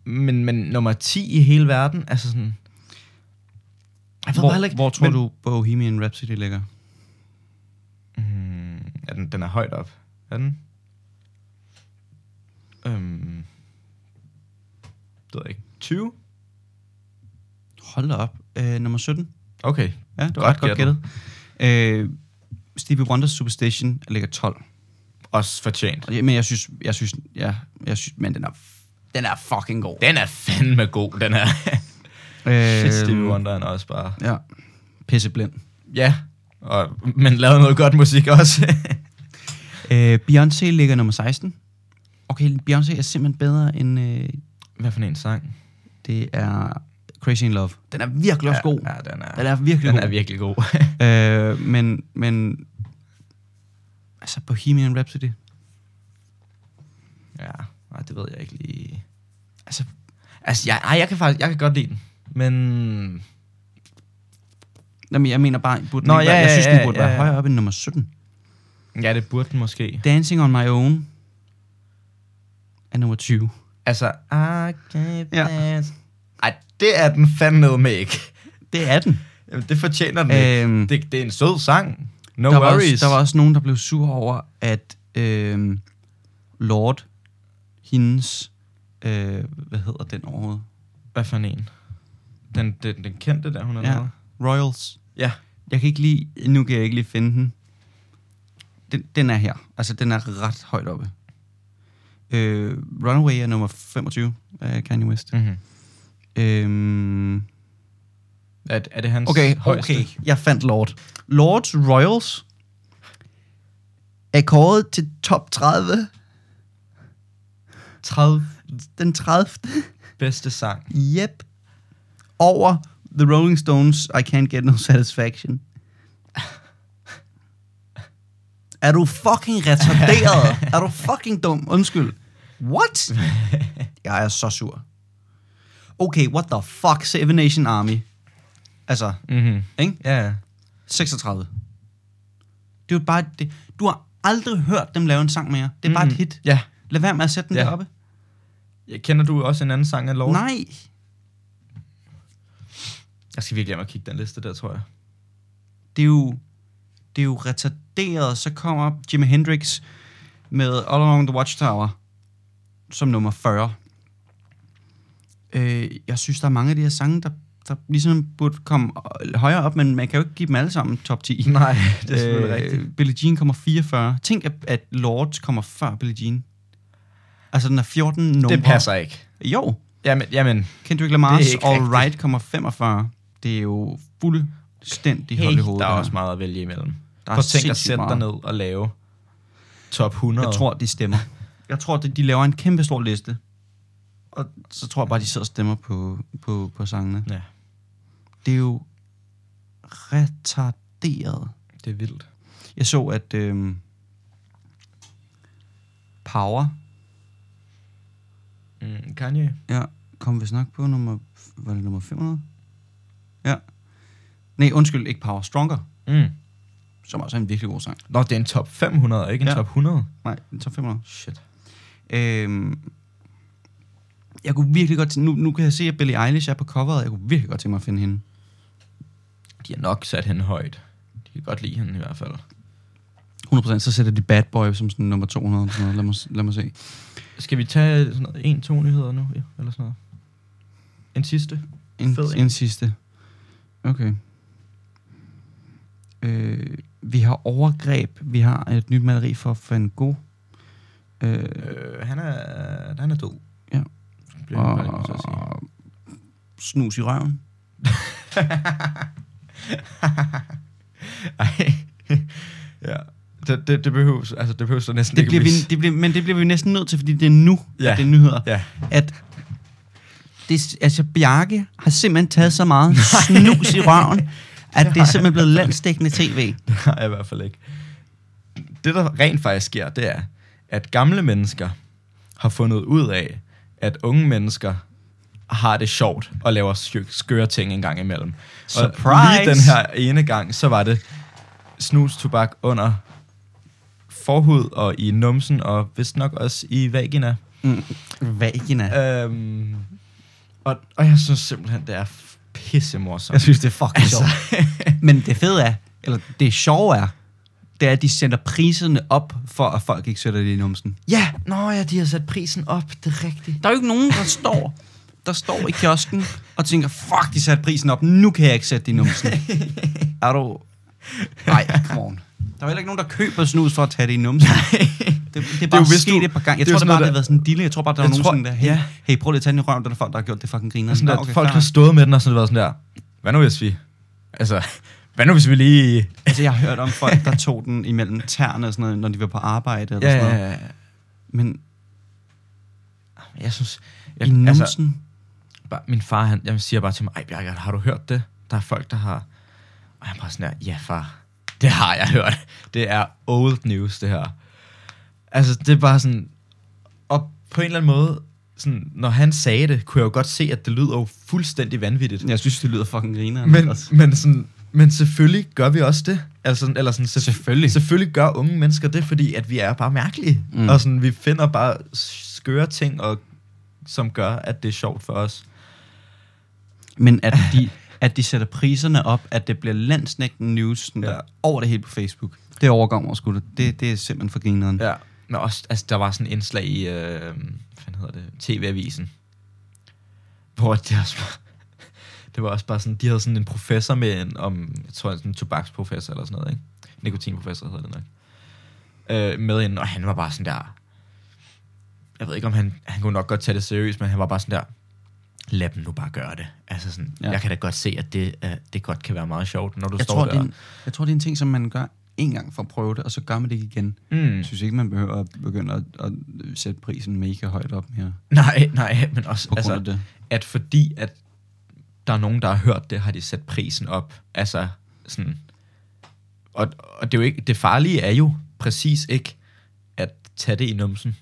Men, men nummer ti i hele verden, altså sådan... Hvor, ikke, hvor tror men, du Bohemian Rhapsody ligger? Mm, ja, den, den er højt op. Er den? Øhm, det ved jeg ikke. tyve? Hold da op. Øh, nummer sytten. Okay. Ja, det var ret godt gættet. Øh, Stevie Wonder's Superstation ligger tolv. Også fortjent. Men jeg synes, jeg synes, ja, jeg synes, men den er, den er fucking god. Den er fandme god, den her. Shit, Stevie Wonder er også bare... Ja, pisseblind. Ja, og, men lavede noget godt musik også. øh, Beyoncé ligger nummer seksten. Okay, Beyoncé er simpelthen bedre end... Øh, Hvad for en sang? Det er Crazy in Love. Den er virkelig også ja, god. Ja, den er, den er virkelig den god. Den er virkelig god. øh, men, men... Altså, Bohemian Rhapsody. Ja, nej, det ved jeg ikke lige... Altså... Altså, jeg, jeg kan faktisk, jeg kan godt lide den, men... Jamen, jeg mener bare, burde Nå, den ikke ja, være, jeg synes, ja, ja, den burde ja, ja. være højere op end nummer sytten. Ja, det burde den måske. Dancing on my own er nummer tyve. Altså, I can't dance. Ja. Ej, det er den fandme med ikke. Det er den. Jamen, det fortjener den øhm, ikke. Det, det er en sød sang. No der worries. Var også, der var også nogen, der blev sur over, at øhm, Lord, hendes... Øh, hvad hedder den overhovedet? Hvad for en? Den, den, den kendte der, hun er ja. Royals. Ja. Jeg kan ikke lige, nu kan jeg ikke lige finde den. Den, den er her. Altså, den er ret højt oppe. Øh, Runaway er nummer femogtyve af Kanye West. Mm-hmm. Øhm, er, er det hans okay, højeste? Okay, jeg fandt Lord. Lords Royals er kåret til top tredive. tredive Den tredivte bedste sang. Yep. Over The Rolling Stones, I Can't Get No Satisfaction. Er du fucking retarderet? Er du fucking dum? Undskyld. What? Jeg er så sur. Okay, what the fuck? Seven Nation Army. Altså, mm-hmm. ikke? Ja, yeah. seksogtredive. Det er jo bare... Det. Du har aldrig hørt dem lave en sang mere. Det er mm-hmm. bare et hit. Yeah. Lad være med at sætte den yeah. deroppe. Kender du også en anden sang af Lord? Nej. Jeg skal virkelig hjem og kigge den liste der, tror jeg. det er jo, det er jo retarderet. Så kommer Jimi Hendrix med All Along the Watchtower som nummer fyrre. Øh, jeg synes, der er mange af de her sange, der, der ligesom burde komme højere op, men man kan jo ikke give dem alle sammen top ti. Nej, det er selvfølgelig øh, rigtigt. Billie Jean kommer fireogfyrre. Tænk, at, at Lords kommer før Billie Jean. Altså, den er fjorten nummer. Det passer ikke. Jo. Jamen, jamen. Kendrick Lamar's All rigtigt. Right kommer femogfyrre. Det er jo fuldstændig hold i hovedet. Der er også meget at vælge imellem. Prøv at tænke at sætte dig ned og lave top hundrede. Jeg tror, de stemmer. Jeg tror, de laver en kæmpe stor liste. Og så tror jeg bare, de sidder og stemmer på, på, på sangene. Ja. Det er jo retarderet. Det er vildt. Jeg så, at øhm, Power... Mm, Kanye? Ja, kom vi snakke på nummer... Var det nummer fem hundrede? Ja. Nej, undskyld, ikke Power. Stronger. Mm. Som også er en virkelig god sang. Nå, det er en top fem hundrede, ikke en ja. top hundrede. Nej, en top fem hundrede. Shit. Øhm... Jeg kunne virkelig godt... T- nu, nu kan jeg se, at Billie Eilish er på coveret. Jeg kunne virkelig godt tænke mig at finde hende. De har nok sat hende højt. De kan godt lide hende i hvert fald. hundrede procent. Så sætter de Bad Boy som sådan nummer to hundrede. Sådan noget. Lad, mig, lad mig se. Skal vi tage sådan noget, en, to nyheder nu? Ja, eller sådan noget. En sidste? En, en. en sidste. Okay. Øh, vi har Overgreb. Vi har et nyt maleri for Van Gogh. Øh, øh, han, er, han er død. Ja. Og, og snus i røven. Ej. Ja. Det, det, det behøves, altså det behøves så næsten det ikke bliver vi, det bliver, men det bliver vi næsten nødt til, fordi det er nu, ja. At det er nyheder. Ja. At det, altså Bjarke har simpelthen taget så meget Nej. snus i røven, at det er simpelthen blevet landsdækkende tv. Det har jeg i hvert fald ikke. Det, der rent faktisk sker, det er, at gamle mennesker har fundet ud af, at unge mennesker har det sjovt og laver skøre ting en gang imellem. Surprise! Og lige den her ene gang, så var det snustobak under forhud og i numsen, og vist nok også i vagina. Mm, vagina. Øhm, og, og jeg synes simpelthen, det er pissemorsomt. Jeg synes, det er fucking altså. sjovt. Men det fede er, eller det sjove er, det er, at de sender priserne op, for at folk ikke sætter det i numsen. Ja, nå ja, de har sat prisen op, det er rigtigt. Der er jo ikke nogen, der står, der står i kiosken og tænker, fuck, de satte prisen op, nu kan jeg ikke sætte det i numsen. Er du... Nej, come on. Der er heller ikke nogen, der køber snus for at tage det i numsen. Det, det er bare det er jo, sket du, et par gange. Jeg det tror, det bare der, har været sådan en dille. Jeg tror bare, der var nogen tror, sådan der, hey, ja. hey, prøv lige at tage den i røven, der er folk, der har gjort det fucking griner. Sådan der, okay, folk klar. Har stået med den og sådan været sådan der, hvad nu hvis vi... Altså... Hvad nu, hvis vi lige... Altså, jeg har hørt om folk, der tog den imellem tærne og sådan noget, når de var på arbejde eller ja, sådan noget. Ja, ja. Men... Jeg synes... Jeg, I numsen... Altså, bare, min far, han jeg siger bare til mig, ej, Bjarke, har du hørt det? Der er folk, der har... Og han bare sådan her, ja, far, det har jeg hørt. Det er old news, det her. Altså, det er bare sådan... Og på en eller anden måde... Sådan, når han sagde det, kunne jeg jo godt se, at det lyder jo fuldstændig vanvittigt. Jeg synes, det lyder fucking griner. Men, men sådan... Men selvfølgelig gør vi også det. Altså, eller sådan, selvf- selvfølgelig. selvfølgelig gør unge mennesker det, fordi at vi er bare mærkelige. Mm. Og sådan, vi finder bare skøre ting, og, som gør, at det er sjovt for os. Men at de, at de sætter priserne op, at det bliver landsdækkende news sådan, ja. der, over det hele på Facebook. Det er overgang over skulder. Det, det er simpelthen for grineren. Ja. Men også, altså, der var sådan en indslag i, øh, hvad fanden hedder det, T V-avisen. Hvor det også var... Det var også bare sådan, de havde sådan en professor med en, om, jeg tror sådan en tobaksprofessor eller sådan noget, ikke? Nikotinprofessor hedder det nok. Øh, med en, og han var bare sådan der, jeg ved ikke om han, han kunne nok godt tage det seriøst, men han var bare sådan der, lad dem nu bare gøre det. Altså sådan, ja. Jeg kan da godt se, at det, uh, det godt kan være meget sjovt, når du jeg står tror, der. En, jeg tror, det er en ting, som man gør en gang for at prøve det, og så gør man det igen. Mm. Jeg synes ikke, man behøver at begynde at, at sætte prisen mega højt op her. Nej, nej, men også, altså, at fordi at, der er nogen, der har hørt det, har de sat prisen op. Altså, sådan... Og, og det, er jo ikke, det farlige er jo præcis ikke at tage det i numsen.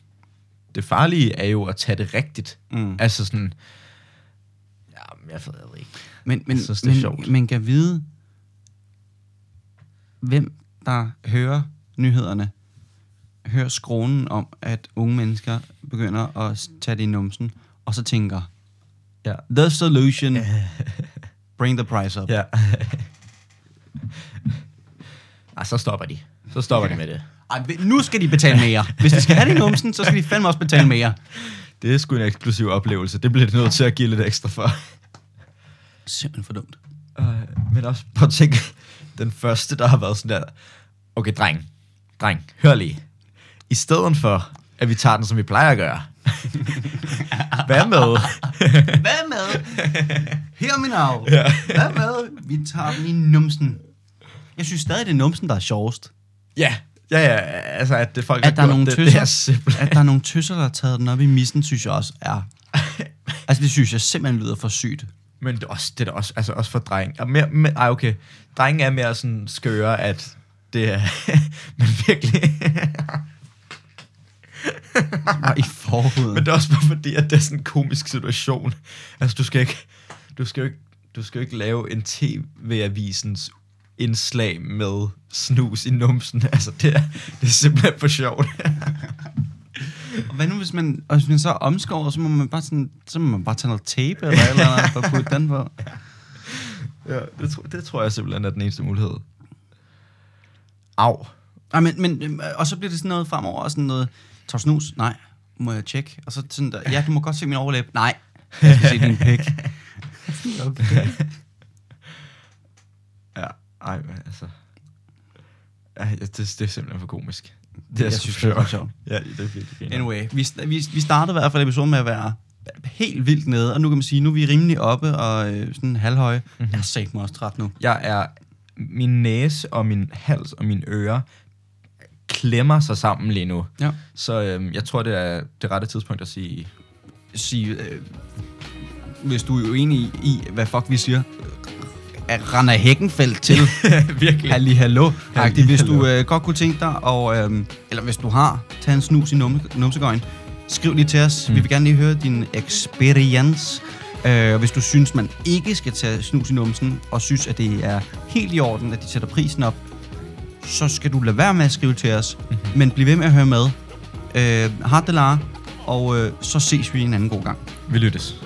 Det farlige er jo at tage det rigtigt. Mm. Altså sådan... Jamen, jeg ved det ikke. Men, men, synes, det men man kan vide, hvem der hører nyhederne, hører skronen om, at unge mennesker begynder at tage det i numsen, og så tænker... Yeah. The solution, bring the price up. Yeah. Ah, så stopper de. Så stopper okay. de med det. Ej, nu skal de betale mere. Hvis de skal have det i numsen, så skal de fandme også betale mere. Det er sgu en eksklusiv oplevelse. Det bliver det nødt til at give lidt ekstra for. Simpelthen for dumt. Uh, men også, prøv at tænke, den første, der har været sådan der, okay, dreng, dreng, hør lige. I stedet for, at vi tager den, som vi plejer at gøre. Hvad med? Hvad med? Her min arv. Ja. Hvad med? Vi tager den i numsen. Jeg synes stadig, det er numsen, der er sjovest. Ja, ja, ja. Altså, at det folk at der har gjort det, tøsser, det er simpelthen. At der er nogle tøsser, der har taget den op i missen, synes jeg også er. Altså, det synes jeg simpelthen lyder for sygt. Men det er også, det er også, altså også for dreng. Og mere, mere, ej, okay. Drengen er mere sådan skøre, at det er... men virkelig... Nej, i forhuden. Men det er også bare fordi, at det er sådan en komisk situation. Altså, du skal ikke... Du skal jo ikke, du skal jo ikke lave en tv-avisens indslag med snus i numsen. Altså, det er, det er simpelthen for sjovt. Og hvad nu, hvis man, hvis man så er omskåret, så må man bare sådan, så må man bare tage noget tape eller eller andet for at putte den på. Ja, det, tro, det tror jeg simpelthen er den eneste mulighed. Au. Ej, men, men, og så bliver det sådan noget fremover, og sådan noget, tag snus? Nej. Må jeg tjekke? Og så sådan der, ja, du må godt se min overlæb. Nej. Jeg skal se din pik. Okay. Ja, ej, men altså. Ja, det, det er simpelthen for komisk. Det er jeg synes, det er sjovt. Ja, det er virkelig. Anyway, vi, vi, vi startede i hvert fald episoden med at være helt vildt nede, og nu kan man sige, nu er vi rimelig oppe og øh, sådan halvhøje. Mm-hmm. Jeg er sat mig også træt nu. Jeg er, min næse og min hals og mine ører klemmer sig sammen lige nu. Ja. Så øh, jeg tror, det er det rette tidspunkt at sige... sige øh, hvis du er uenig i, i, hvad fuck vi siger... at rende Hækkenfeldt til. Virkelig. Halli hallo. Hvis du øh, godt kunne tænke dig, og, øh, eller hvis du har, tag en snus i num- numsegøjen. Skriv lige til os. Mm. Vi vil gerne lige høre din experience. Øh, hvis du synes, man ikke skal tage snus i numsen, og synes, at det er helt i orden, at de sætter prisen op, så skal du lade være med at skrive til os. Mm-hmm. Men bliv ved med at høre med. Øh, Hardelar, og øh, så ses vi en anden god gang. Vi lyttes.